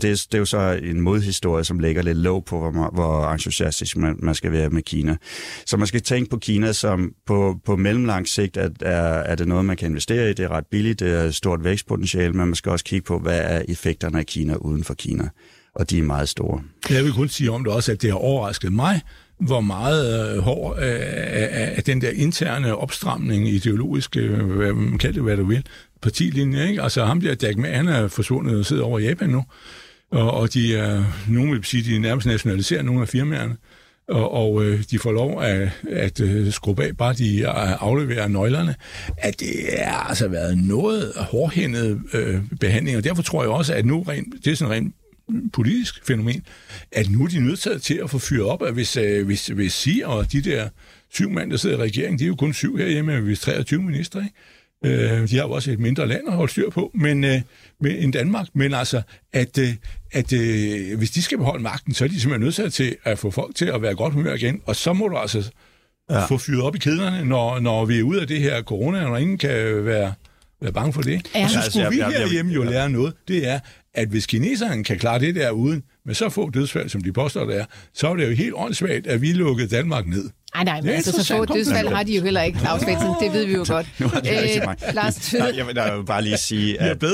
det er jo så en modhistorie, som lægger lidt låg på, hvor entusiastisk man skal være med Kina. Så man skal tænke på Kina som på mellemlang sigt, at er det noget, man kan investere i, det er ret billigt, det er stort vækstpotentiale, men man skal også kigge på, hvad er effekterne af Kina uden for Kina, og de er meget store. Jeg vil kun sige om det også, at det har overrasket mig, hvor meget hård af den der interne opstramning, ideologiske, kald det hvad du vil, partilinje, ikke? Altså ham der, Jack Ma, han er forsvundet og sidder over i Japan nu, og de er, nogen vil sige, de nærmest nationaliserer nogle af firmaerne, og de får lov at skrubbe af, bare de afleverer nøglerne, at det har altså været noget hårdhændet behandling, og derfor tror jeg også, at nu det er sådan rent politisk fænomen, at nu er de nødtaget til at få fyret op, at hvis siger, og de der 7 mand, der sidder i regeringen, de er jo kun 7 herhjemme, hvis 23 minister, ikke? De har jo også et mindre land at holde styr på, end Danmark, men altså, at hvis de skal beholde magten, så er de simpelthen nødtaget til at få folk til at være godt humør igen, og så må du altså få fyret op i kedlerne, når vi er ude af det her corona, og ingen kan være bange for det. Ja. Og så skulle vi herhjemme jo lære noget, det er, at hvis kineserne kan klare det der uden, med så få dødsfald, som de påstår, der er, så er det jo helt åndssvagt, at vi lukkede Danmark ned. Nej, men altså, så få dødsfald har de jo heller ikke, Lars Svendsen. Det ved vi jo godt. Lars Tvede. Jeg vil da bare lige sige, at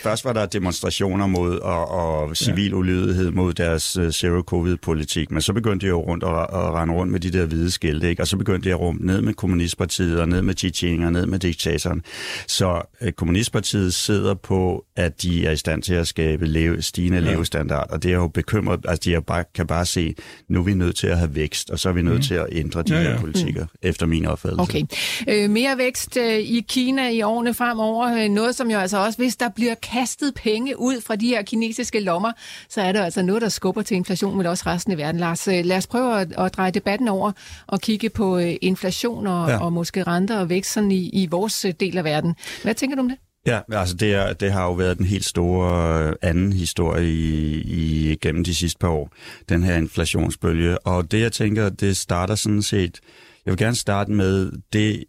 først var der demonstrationer mod og civil ulydighed mod deres zero-covid-politik, men så begyndte de jo rundt og rende rundt med de der hvide skilte, ikke? Og så begyndte de at rumpe ned med kommunistpartiet, og ned med Xi Jinping, og ned med diktatoren. Så kommunistpartiet sidder på, at de er i stand til at skabe stigende levestandard, og det er jo bekymret, altså de kan bare se, nu er vi nødt til at have vækst, og så er vi nødt til at ændre de her politikker, efter min opfattelse. Okay. Mere vækst i Kina i årene fremover. Noget, som jo altså også, hvis der bliver kastet penge ud fra de her kinesiske lommer, så er det altså noget, der skubber til inflation, men også resten af verden. Lars, lad os prøve at dreje debatten over og kigge på inflation og måske renter og vækst sådan i vores del af verden. Hvad tænker du om det? Ja, altså det har jo været den helt store anden historie gennem de sidste par år, den her inflationsbølge. Og det, jeg tænker, det starter sådan set, jeg vil gerne starte med det,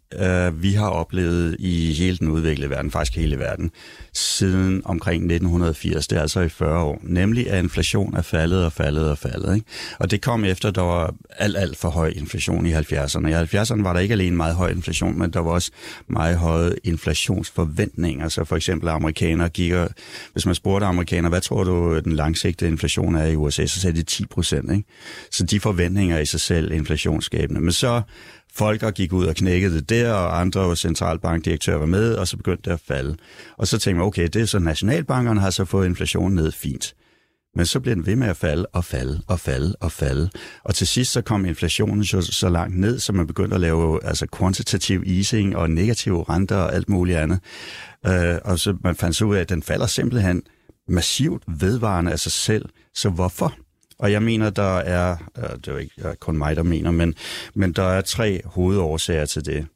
vi har oplevet i hele den udviklede verden, faktisk hele verden, siden omkring 1980, det er altså i 40 år. Nemlig, at inflation er faldet, ikke? Og det kom efter, der var alt for høj inflation i 70'erne. I 70'erne var der ikke alene meget høj inflation, men der var også meget høje inflationsforventninger. Så for eksempel amerikanere hvis man spurgte amerikanere, hvad tror du, den langsigtede inflation er i USA, så sagde de 10%, ikke? Så de forventninger i sig selv inflationsskabende. Men så folk gik ud og knækkede det der, og andre centralbankdirektører var med, og så begyndte det at falde. Og så tænkte man, okay, det er så nationalbankerne har så fået inflationen ned, fint. Men så bliver den ved med at falde. Og til sidst så kom inflationen så langt ned, så man begyndte at lave altså quantitative easing og negative renter og alt muligt andet. Og så man fandt så ud af, at den falder simpelthen massivt vedvarende af sig selv. Så hvorfor? Og jeg mener, der er, det er jo ikke kun mig, der mener, men der er tre hovedårsager til det.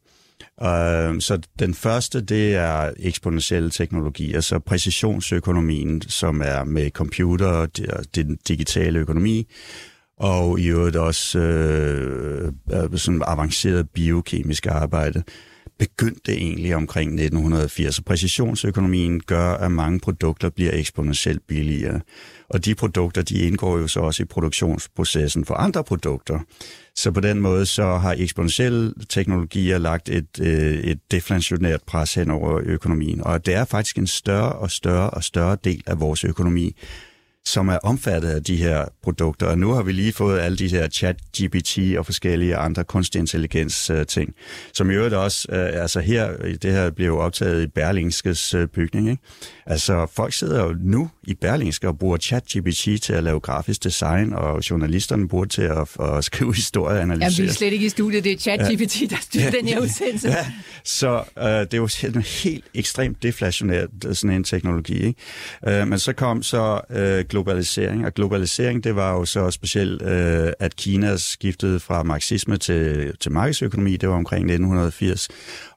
Så den første, det er eksponentielle teknologier, så præcisionsøkonomien, som er med computer og den digitale økonomi, og i øvrigt også sådan avanceret biokemisk arbejde, begyndte egentlig omkring 1980. Så præcisionsøkonomien gør, at mange produkter bliver eksponentielt billigere. Og de produkter, de indgår jo så også i produktionsprocessen for andre produkter. Så på den måde så har eksponentielle teknologier lagt et deflationært pres hen over økonomien. Og det er faktisk en større og større del af vores økonomi, som er omfattet af de her produkter. Og nu har vi lige fået alle de her ChatGPT og forskellige andre kunstig intelligens ting, som i øvrigt også, altså her, det her blev jo optaget i Berlingskes bygning, ikke? Altså folk sidder jo nu i Berlingske og bruger ChatGPT til at lave grafisk design, og journalisterne bruger til at skrive historier og analysere. Ja, vi er slet ikke i studiet, det er ChatGPT, der styrer den her udsendelse. Ja. Så det er jo en helt ekstremt deflationær sådan en teknologi, ikke? Men så kom så globalisering, og globalisering, det var jo så specielt, at Kina skiftede fra marxisme til markedsøkonomi, det var omkring 1980,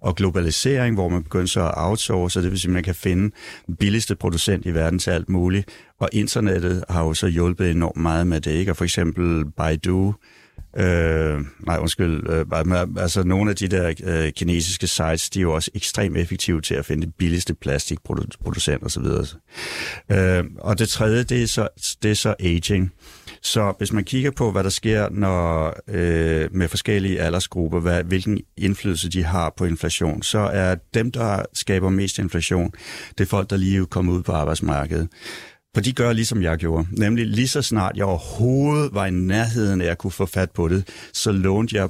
og globalisering, hvor man begyndte så at outsource, det vil sige, at man kan finde den billigste producent i verden til alt muligt, og internettet har jo så hjulpet enormt meget med det, ikke? Og for eksempel Baidu, altså nogle af de der kinesiske sites, de er jo også ekstremt effektive til at finde det billigste plastikproducent osv. Og det tredje, det er så aging. Så hvis man kigger på, hvad der sker når, med forskellige aldersgrupper, hvilken indflydelse de har på inflation, så er dem, der skaber mest inflation, det er folk, der lige kommer ud på arbejdsmarkedet. For de gør ligesom jeg gjorde. Nemlig lige så snart jeg overhovedet var i nærheden af at kunne få fat på det, så lånte jeg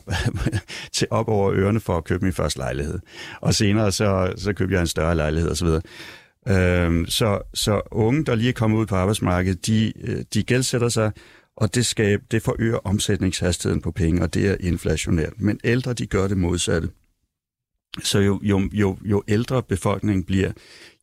til op over ørerne for at købe min første lejlighed. Og senere så købte jeg en større lejlighed osv. Så unge, der lige er kommet ud på arbejdsmarkedet, de gældsætter sig, og det forøger omsætningshastigheden på penge, og det er inflationært. Men ældre, de gør det modsatte. Så jo ældre befolkningen bliver,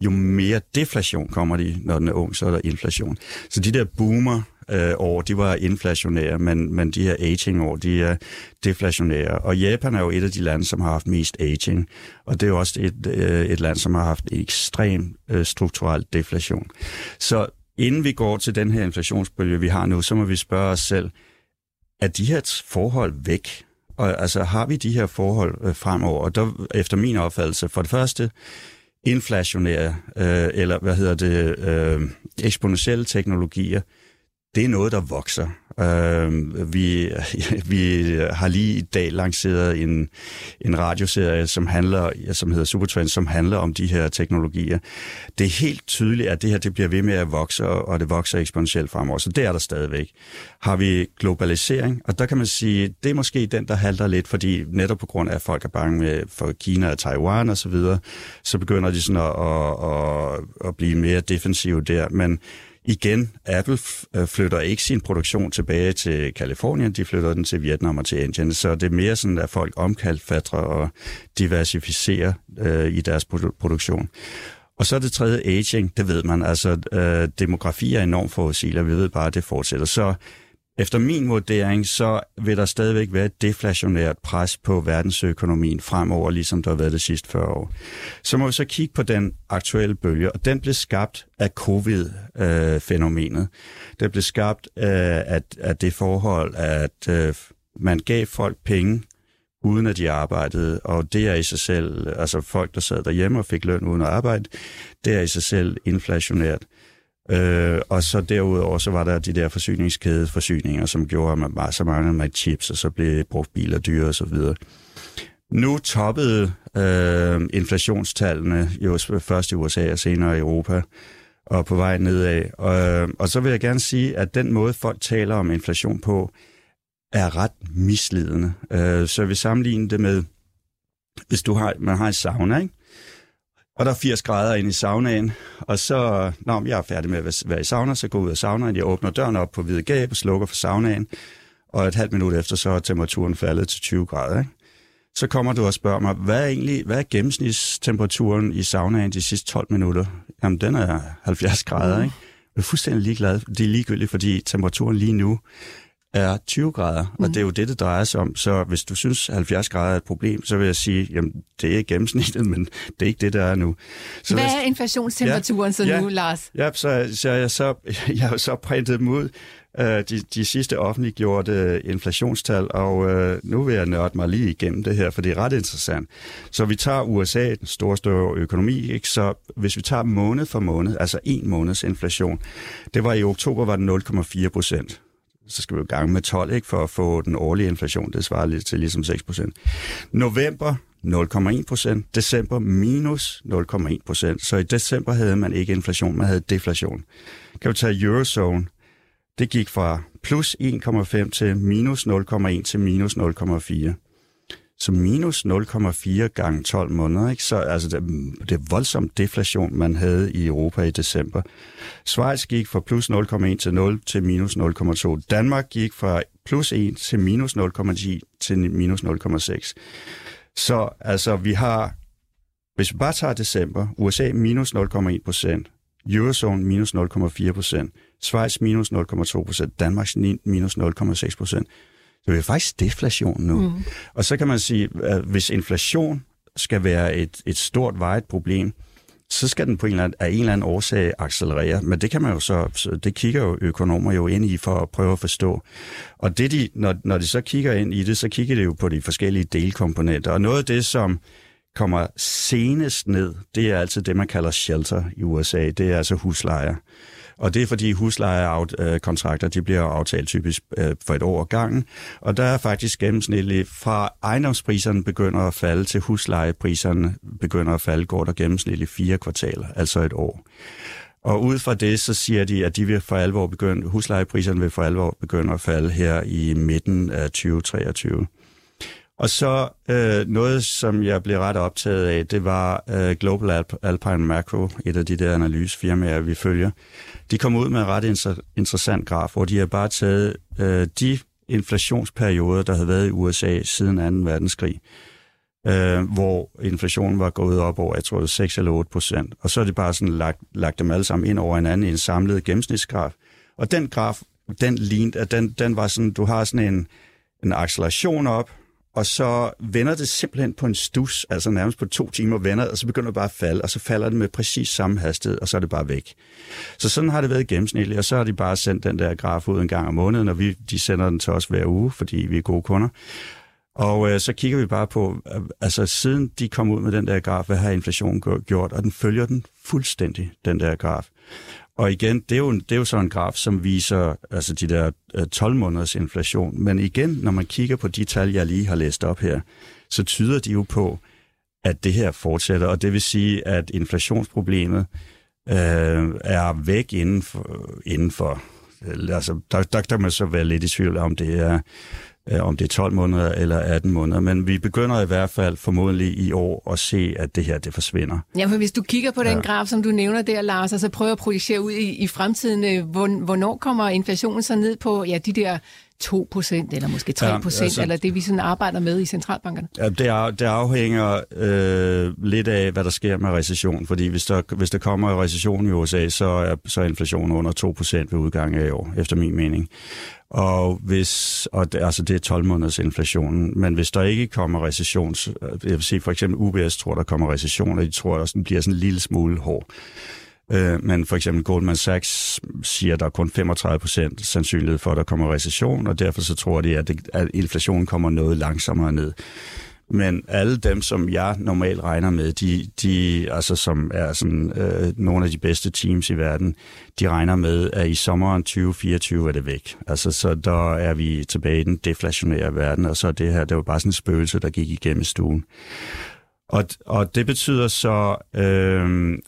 jo mere deflation kommer de, når den er ung, så er der inflation. Så de der boomer-år, de var inflationære, men de her aging-år, de er deflationære. Og Japan er jo et af de lande, som har haft mest aging, og det er jo også et land, som har haft en ekstrem strukturel deflation. Så inden vi går til den her inflationsbølge, vi har nu, så må vi spørge os selv, er de her forhold væk? Og altså har vi de her forhold fremover, og der, efter min opfattelse, for det første inflationære, eksponentielle teknologier, det er noget, der vokser. Vi har lige i dag lanceret en radioserie, som hedder Supertrends, som handler om de her teknologier. Det er helt tydeligt, at det her det bliver ved med at vokse, og det vokser eksponentielt fremover, så det er der stadigvæk. Har vi globalisering, og der kan man sige, det er måske den, der halter lidt, fordi netop på grund af, at folk er bange for Kina og Taiwan og så videre, så begynder de sådan at blive mere defensive der, men igen, Apple flytter ikke sin produktion tilbage til Californien, de flytter den til Vietnam og til Indien, så det er mere sådan, at folk omkalfatrer og diversificerer i deres produktion. Og så det tredje, aging, det ved man, altså demografi er enormt forudsigelig, og vi ved bare, at det fortsætter. Så efter min vurdering, så vil der stadigvæk være et deflationært pres på verdensøkonomien fremover, ligesom der har været det sidste 40 år. Så må vi så kigge på den aktuelle bølge, og den blev skabt af covid-fænomenet. Den blev skabt af det forhold, at man gav folk penge, uden at de arbejdede, og det er i sig selv, altså folk, der sad derhjemme og fik løn uden at arbejde, det er i sig selv inflationært. Og så derudover så var der de der forsyninger, som gjorde, at man bare så manglede med chips, og så blev brugt biler dyre og så videre. Nu toppede inflationstallene jo først i USA og senere i Europa, og på vej nedad. Og så vil jeg gerne sige, at den måde, folk taler om inflation på, er ret misledende. Så vi sammenligner det med, hvis man har en sauna, ikke? Og der er 80 grader inde i saunaen, og så, når jeg er færdig med at være i sauna, så går jeg ud af saunaen, jeg åbner døren op på hvide gab og slukker for saunaen, og et halvt minut efter, så er temperaturen faldet til 20 grader. Ikke? Så kommer du og spørger mig, hvad er gennemsnitstemperaturen i saunaen de sidste 12 minutter? Jamen, den er 70 grader, ikke? Jeg er fuldstændig ligeglad. Det er ligegyldigt, fordi temperaturen lige nu er 20 grader, og det er jo det drejer sig om. Så hvis du synes, 70 grader er et problem, så vil jeg sige, jamen, det er gennemsnittet, men det er ikke det, der er nu. Så hvad er inflationstemperaturen nu, Lars? Ja, jeg har så printet dem ud, de sidste offentliggjorte inflationstal, og nu vil jeg nørde mig lige igennem det her, for det er ret interessant. Så vi tager USA, den store økonomi, ikke? Så hvis vi tager måned for måned, altså en måneds inflation, det var i oktober, var det 0,4%. Så skal vi jo gange med 12, ikke, for at få den årlige inflation. Det svarer lidt til ligesom 6%. November 0,1%. December minus 0,1%. Så i december havde man ikke inflation, man havde deflation. Kan vi tage Eurozone? Det gik fra plus 1,5 til minus 0,1 til minus 0,4. Så minus 0,4 gange 12 måneder, ikke? Så altså, det er voldsom deflation, man havde i Europa i december. Schweiz gik fra plus 0,1 til 0 til minus 0,2. Danmark gik fra plus 1 til minus 0,10 til minus 0,6. Så altså, vi har, hvis vi bare tager december, USA minus 0,1%, Eurozone minus 0,4%, Schweiz minus 0,2%, Danmark minus 0,6%. Så det er faktisk deflation nu. Mm. Og så kan man sige, at hvis inflation skal være et stort vejet problem, så skal den på en eller anden årsag accelerere. Men det kan man jo det kigger jo økonomer jo ind i for at prøve at forstå. Og det når de så kigger ind i det, så kigger de jo på de forskellige delkomponenter. Og noget af det, som kommer senest ned, det er altså det, man kalder shelter i USA. Det er altså huslejer. Og det er fordi huslejekontrakter, de bliver aftalt typisk for et år ad gangen. Og der er faktisk gennemsnitligt fra ejendomspriserne begynder at falde til huslejepriserne begynder at falde, går der gennemsnitligt 4 kvartaler, altså et år. Og ud fra det, så siger de, at huslejepriserne vil for alvor begynde at falde her i midten af 2023. Og så noget, som jeg blev ret optaget af, det var Global Alpine Macro, et af de der analysefirmaer, vi følger. De kom ud med en ret interessant graf, hvor de har bare taget de inflationsperioder, der havde været i USA siden 2. verdenskrig, hvor inflationen var gået op over, jeg tror det var 6 eller 8%. Og så har de bare sådan lagt dem alle sammen ind over hinanden i en samlet gennemsnitsgraf. Og den graf, den lignede, at den var sådan, du har sådan en acceleration op, og så vender det simpelthen på en stus, altså nærmest på 2 timer vender, og så begynder det bare at falde, og så falder det med præcis samme hastighed, og så er det bare væk. Så sådan har det været gennemsnitligt, og så har de bare sendt den der graf ud en gang om måneden, og de sender den til os hver uge, fordi vi er gode kunder. Og så kigger vi bare på, altså siden de kom ud med den der graf, hvad har inflationen gjort, og den følger den fuldstændig, den der graf. Og igen, det er jo sådan en graf, som viser altså de der 12 måneders inflation. Men igen, når man kigger på de tal, jeg lige har læst op her, så tyder de jo på, at det her fortsætter. Og det vil sige, at inflationsproblemet er væk inden for altså, der kan man så være lidt i tvivl om det er 12 måneder eller 18 måneder, men vi begynder i hvert fald formodentlig i år at se, at det her, det forsvinder. Ja, for hvis du kigger på den graf, som du nævner der, Lars, og så prøver at projicere ud i fremtiden, hvornår kommer inflationen så ned på de der 2% eller måske 3%, altså, eller det vi sådan arbejder med i centralbankerne? Ja, det afhænger lidt af, hvad der sker med recession, fordi hvis der kommer recession i USA, så er inflationen under 2% ved udgangen af i år, efter min mening. Og altså det er 12 måneders inflationen, men hvis der ikke kommer recession, jeg vil sige for eksempel UBS tror, der kommer recession, og de tror, der bliver sådan en lille smule hård. Men for eksempel Goldman Sachs siger, at der er kun 35% sandsynlighed for, at der kommer recession, og derfor så tror de, at inflationen kommer noget langsommere ned. Men alle dem, som jeg normalt regner med, de altså som er sådan, nogle af de bedste teams i verden, de regner med, at i sommeren 2024 er det væk. Altså, så der er vi tilbage i den deflationære verden, og så det her, det var bare sådan en spøgelse, der gik igennem stuen. Og det betyder så,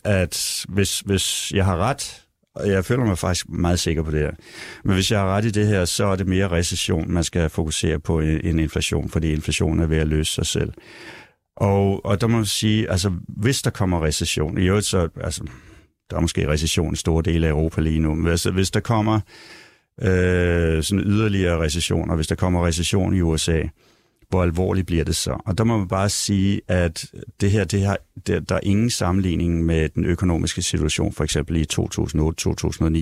at hvis jeg har ret, og jeg føler mig faktisk meget sikker på det her, men hvis jeg har ret i det her, så er det mere recession, man skal fokusere på, end inflation, fordi inflationen er ved at løse sig selv. Og der må man sige, altså hvis der kommer recession, i øvrigt så, altså der er måske recession i store dele af Europa lige nu, men hvis der kommer sådan yderligere recession, og hvis der kommer recession i USA, hvor alvorligt bliver det så? Og der må man bare sige, at det her der er ingen sammenligning med den økonomiske situation, for eksempel i 2008-2009,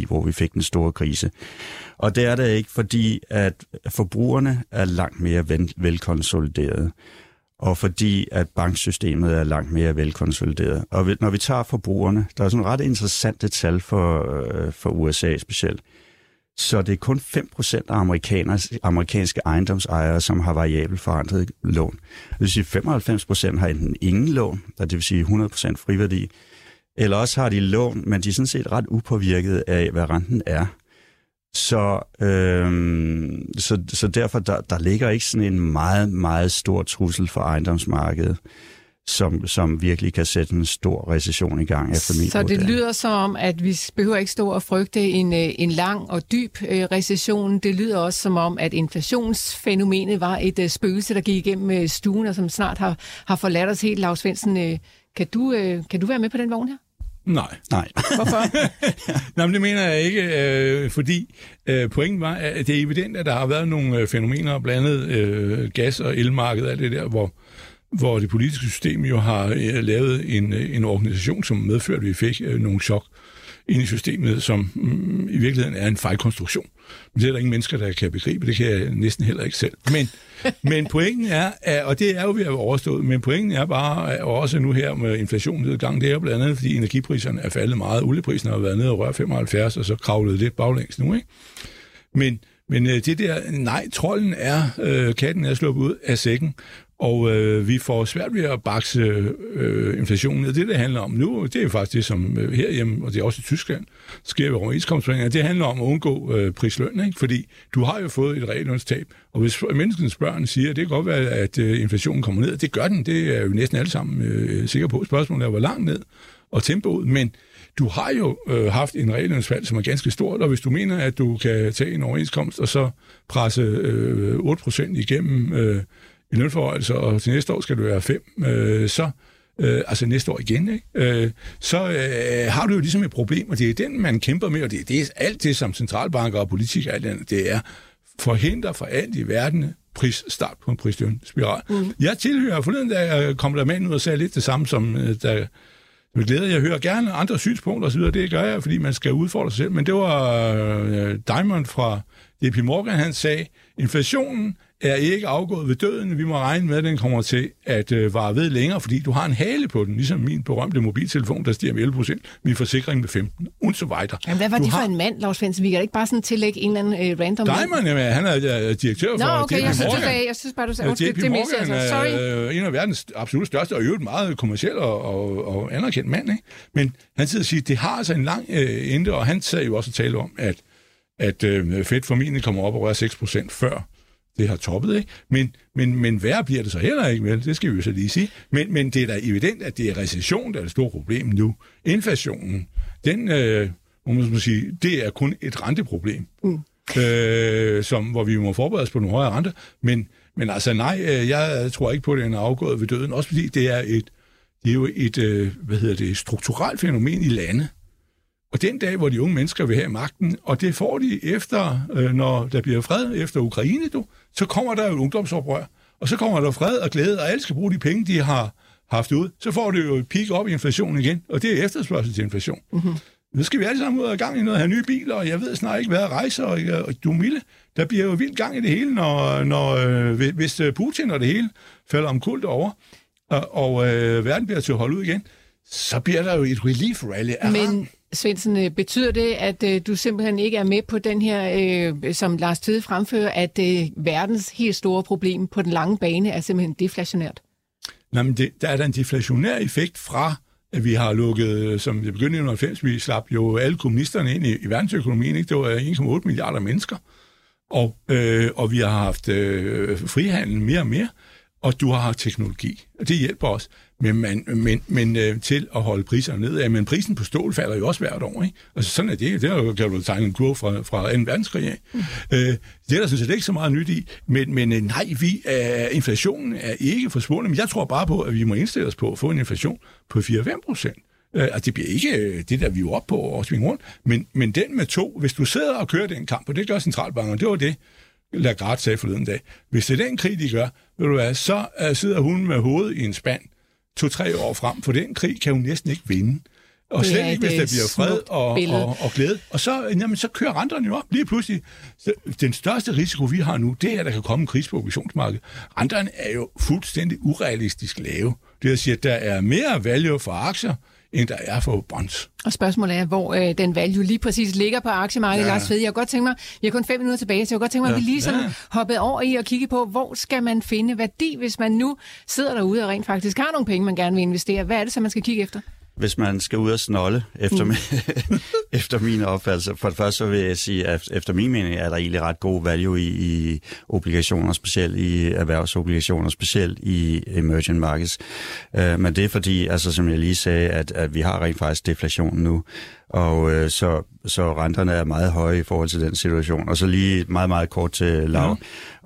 hvor vi fik den store krise. Og det er det ikke, fordi at forbrugerne er langt mere velkonsoliderede, og fordi at banksystemet er langt mere velkonsolideret. Og når vi tager forbrugerne, der er sådan ret interessante tal for USA specielt, så det er kun 5% af amerikanske ejendomsejere, som har variabelt forandret lån. Det vil sige, 95% har enten ingen lån, og det vil sige 100% friværdi, eller også har de lån, men de er sådan set ret upåvirket af, hvad renten er. Så derfor, der ligger ikke sådan en meget, meget stor trussel for ejendomsmarkedet, som virkelig kan sætte en stor recession i gang efter min vurdering. Så det lyder som om, at vi behøver ikke stå og frygte en lang og dyb recession. Det lyder også som om, at inflationsfænomenet var et spøgelse, der gik igennem stuen, og som snart har forladt os helt. Lars Svendsen, kan du være med på den vogn her? Nej. Hvorfor? Nej, men det mener jeg ikke, fordi pointen var, at det er evident, at der har været nogle fænomener, blandt andet gas- og elmarkedet, alt det der, hvor det politiske system jo har lavet en organisation, som medførte, at vi fik nogle chok ind i systemet, som i virkeligheden er en fejlkonstruktion. Det er der ingen mennesker, der kan begribe, det kan jeg næsten heller ikke selv. Men pointen er, og det er jo ved at være overstået, men pointen er bare, og også nu her med inflationen nedgang, det er jo blandt andet, fordi energipriserne er faldet meget, olieprisen har været nede og rør 75, og så kravlede lidt baglæns nu, ikke? Men det der, nej, trolden er, katten er sluppet ud af sækken, og vi får svært ved at bakse inflationen ned. Det handler om nu, det er faktisk det, som herhjemme, og det er også i Tyskland, sker ved overenskomstforhandlinger. Det handler om at undgå prisløn, ikke? Fordi du har jo fået et reallønstab, og hvis menneskens børn siger, at det kan godt være, at inflationen kommer ned, det gør den, det er jo næsten alle sammen sikre på. Spørgsmålet er, hvor langt ned og tempoet, men du har jo haft en reglønsfald, som er ganske stort, og hvis du mener, at du kan tage en overenskomst og så presse 8% igennem i lønforhøjelser, og til næste år skal du være 5%, altså næste år igen, ikke? Så har du jo ligesom et problem, og det er den, man kæmper med, og det er alt det, som centralbanker og politikere, det er forhindre for alt i verden prisstart på en prislønsspiral. Mm. Jeg tilhører forleden, da kom der mand ud og sagde lidt det samme, som der... Med glæde, jeg hører gerne andre synspunkter osv., det gør jeg, fordi man skal udfordre sig selv, men det var Diamond fra JP Morgan, han sagde, inflationen er ikke afgået ved døden, vi må regne med, at den kommer til at vare ved længere, fordi du har en hale på den, ligesom min berømte mobiltelefon, der stiger med 11%, min forsikring med 15%, und so weiter. Jamen, hvad var det for en mand, Lars Svendsen? Vi kan ikke bare sådan tillægge en eller anden random mand? Diamond, jamen, han er direktør for JP Morgan. Nå, okay, jeg synes bare, du sagde, undskyld, det misser jeg så. Sorry. JP Morgan er en af verdens absolut største, og i øvrigt meget kommerciel og anerkendt mand, ikke? Men han sidder og siger, det har altså en lang ende, og han sad jo også og talte om, at Fed formentlig kommer op og rører 6% før det har toppet, ikke? Men værre bliver det så heller ikke, vel? Det skal vi jo så lige sige. Men det er da evident, at det er recession, der er et stort problem nu. Inflationen, den, må man sige, det er kun et renteproblem, hvor vi må forberede os på nogle højere renter. Men altså nej, jeg tror ikke på, at den er afgået ved døden, også fordi det er jo et strukturelt fænomen i lande. Og den dag, hvor de unge mennesker vil have magten, og det får de efter, når der bliver fred efter Ukraine, så kommer der jo et ungdomsoprør, og så kommer der fred og glæde, og alle skal bruge de penge, de har haft ud. Så får det jo et peak op i inflationen igen, og det er efterspørgsel til inflation. Mm-hmm. Nu skal vi alle sammen ud og gang i noget, have nye biler, og jeg ved snart ikke, hvad er rejser, og du milde. Der bliver jo vildt gang i det hele, hvis Putin og det hele falder omkuld derovre, og verden bliver til at holde ud igen, så bliver der jo et relief rally af rang. Svendsen, betyder det, at du simpelthen ikke er med på den her, som Lars Tvede fremfører, at verdens helt store problem på den lange bane er simpelthen deflationært? Nej, men der er da en deflationær effekt fra, at vi har lukket, som det begyndte i 1990, vi slap jo alle kommunisterne ind i verdensøkonomien, ikke? Det var 1,8 milliarder mennesker, og vi har haft frihandel mere og mere. og du har teknologi. Og det hjælper os, men til at holde priserne ned. Men prisen på stål falder jo også hvert år, ikke? Altså sådan er det. Det har jo kaldt tegnet en kurve fra 2. verdenskrig af. Det er der sådan set ikke så meget nyt i, men nej, inflationen er ikke forsvundet. Men jeg tror bare på, at vi må indstille os på at få en inflation på 4-5%. Og det bliver ikke det, der vi er oppe på og svinge rundt, men den med to, hvis du sidder og kører den kamp, og det gør centralbankerne, det var det, Lagarde sagde forleden dag. Hvis det er den krig, de gør, vil du være, så sidder hun med hovedet i en spand 2-3 år frem, for den krig kan hun næsten ikke vinde. Og slet ikke, hvis der bliver fred og glæde. Og så kører renterne jo op lige pludselig. Så den største risiko, vi har nu, det er, at der kan komme en krise på obligationsmarkedet. Renterne er jo fuldstændig urealistisk lave. Det vil sige, at der er mere value for aktier, end der er for bonds. Og spørgsmålet er, hvor den value lige præcis ligger på aktiemarkedet. Ja. Lars Svede, jeg kunne godt tænke mig, vi har kun 5 minutter tilbage, så jeg kunne godt tænke mig, at vi lige sådan hoppede over i og kigge på, hvor skal man finde værdi, hvis man nu sidder derude og rent faktisk har nogle penge, man gerne vil investere. Hvad er det så, man skal kigge efter? Hvis man skal ud og snolde, efter min opfattelse. For det første så vil jeg sige, at efter min mening er der egentlig ret god value i obligationer, specielt i erhvervsobligationer, specielt i emerging markets. Men det er fordi, altså som jeg lige sagde, at vi har rent faktisk deflation nu, og så renterne er meget høje i forhold til den situation. Og så lige meget, meget kort til Lav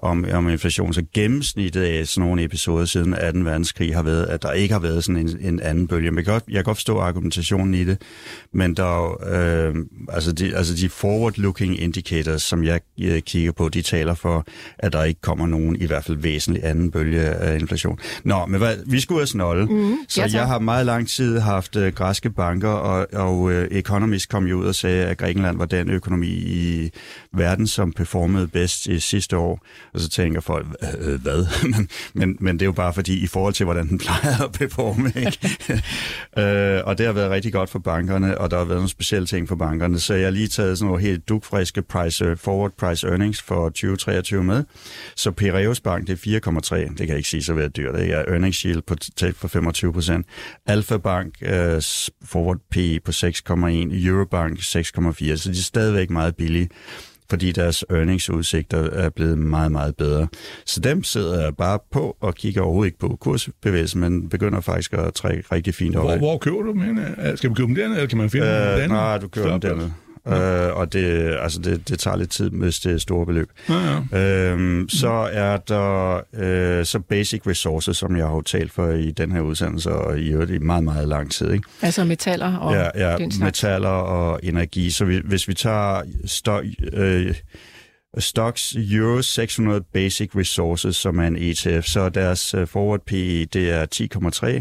om inflation. Så gennemsnittet af sådan nogle episoder siden 2. verdenskrig har været, at der ikke har været sådan en anden bølge. Men jeg kan godt forstå argumentationen i det, men der de forward-looking indicators, som jeg kigger på, de taler for, at der ikke kommer nogen, i hvert fald væsentlig anden bølge af inflation. Nå, men vi skulle have snolde, så jeg har meget lang tid haft græske banker, og Economist kom jo ud og sagde, at Grækenland var den økonomi i verden, som performede bedst i sidste år. Og så tænker folk, hvad? men det er jo bare fordi, i forhold til, hvordan den plejer at performe, ikke? Og det har været rigtig godt for bankerne, og der har været nogle specielle ting for bankerne. Så jeg har lige taget sådan nogle helt dugfriske forward price earnings for 2023 med. Så Piraeus Bank, det er 4,3. Det kan jeg ikke sige så været dyrt. Det er earnings yield på tab for 25%. Alfa Bank, forward PE på 6,1. Eurobank 6,4. Så de er stadigvæk meget billige, fordi deres earningsudsigter er blevet meget, meget bedre. Så dem sidder jeg bare på og kigger overhovedet ikke på kursbevægelsen, men begynder faktisk at trække rigtig fint over. Hvor køber du dem henne? Skal man købe dem dernede, eller kan man finde dem dernede? Nej, du køber dem dernede. Og det tager lidt tid, hvis det er store beløb. Så er der så basic resources, som jeg har talt for i den her udsendelse, og i øvrigt i meget, meget lang tid. Ikke? Altså metaller og den slags. Metaller og energi. Så hvis vi tager Stoxx Euro 600 Basic Resources, som er en ETF, så deres forward PE, det er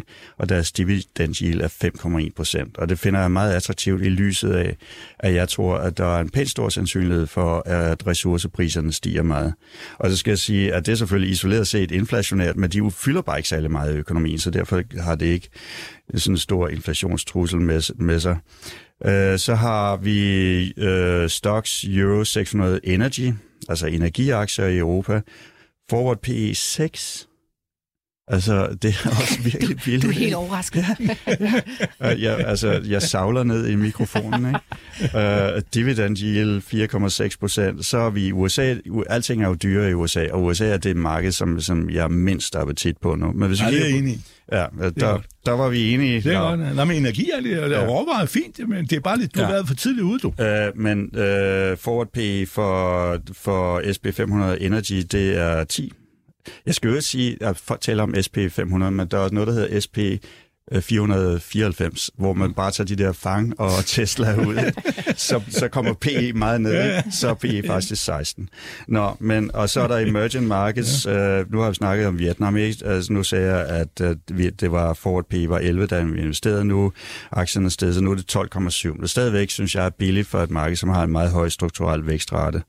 10,3, og deres dividend yield er 5,1%. Og det finder jeg meget attraktivt i lyset af, at jeg tror, at der er en pænt stor sandsynlighed for, at ressourcepriserne stiger meget. Og så skal jeg sige, at det er selvfølgelig isoleret set inflationært, men de fylder bare ikke særlig meget i økonomien, så derfor har det ikke sådan en stor inflationstrussel med sig. Så har vi Stoxx Euro 600 Energy, altså energiaktier i Europa. Forward PE 6. Altså, det er også virkelig billigt. Du er helt overrasket. Jeg savler ned i mikrofonen, ikke? Dividend yield 4,6%. Så er vi i USA. Alting er jo dyrere i USA, og USA er det marked, som jeg mindst appetit på nu. Men hvis vi er enige. Ja, der var vi enige. Det er godt. Nej, men energi og råvarer er fint, men det er bare lidt, du har været for tidligt ude, du. Men forward PE for SP500 Energy, det er 10. Jeg skal jo sige, at folk taler om SP500, men der er også noget, der hedder SP494, hvor man bare tager de der Fang og Tesla ud, så kommer PE meget ned, så er PE faktisk 16. Nå, men, og så er der emerging markets, nu har vi snakket om Vietnam, altså, nu sagde jeg, at det var forward PE var 11, da vi investerede nu, aktierne sted, så nu er det 12,7. Det stadigvæk, synes jeg, er billigt for et marked, som har en meget høj strukturel vækstrate.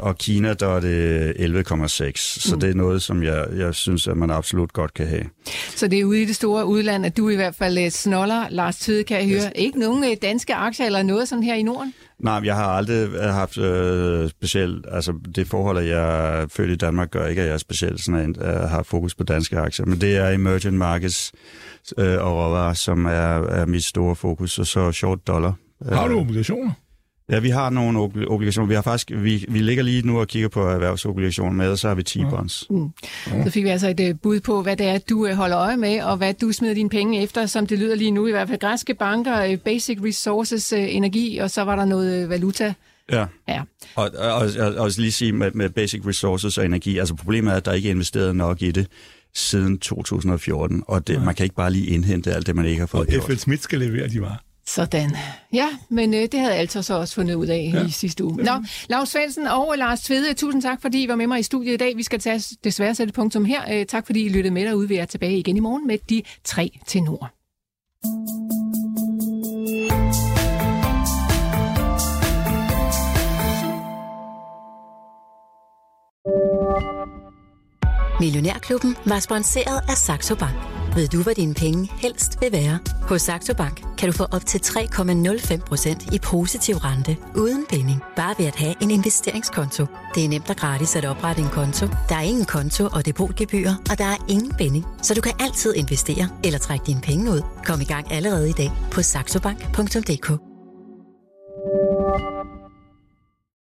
Og Kina, der er det 11,6. Så det er noget, som jeg synes, at man absolut godt kan have. Så det er ude i det store udland, at du i hvert fald snoller, Lars Tvede, kan jeg høre. Yes. Ikke nogen danske aktier eller noget sådan her i Norden? Nej, jeg har aldrig haft specielt, altså det forhold, at jeg er født i Danmark, gør ikke, at jeg specielt sådan har fokus på danske aktier. Men det er emerging markets og råvarer, som er mit store fokus, og så short dollar. Har du obligationer? Ja, vi har nogle obligationer. Vi har faktisk, vi ligger lige nu og kigger på erhvervsobligationer med, så har vi T-bonds. Mm. Ja. Så fik vi altså et bud på, hvad det er, du holder øje med, og hvad du smider dine penge efter, som det lyder lige nu. I hvert fald græske banker, basic resources, energi, og så var der noget valuta. Ja, ja. Og lige sige med basic resources og energi, altså problemet er, at der ikke er investeret nok i det siden 2014, og det, man kan ikke bare lige indhente alt det, man ikke har fået gjort. Og FL Smith skal levere de varer. Sådan. Ja, men det havde jeg altså så også fundet ud af i sidste uge. Nå, Lars Svendsen og Lars Tvede, tusind tak, fordi I var med mig i studiet i dag. Vi skal tage desværre sætte punktum her. Tak, fordi I lyttede med derude. Vi er tilbage igen i morgen med de 3 tenorer. Millionærklubben var sponsoreret af Saxo Bank. Ved du, hvad dine penge helst vil være? Hos Saxo Bank kan du få op til 3,05% i positiv rente uden binding, bare ved at have en investeringskonto. Det er nemt og gratis at oprette en konto. Der er ingen konto- og depotgebyrer, og der er ingen binding, så du kan altid investere eller trække dine penge ud. Kom i gang allerede i dag på saxobank.dk.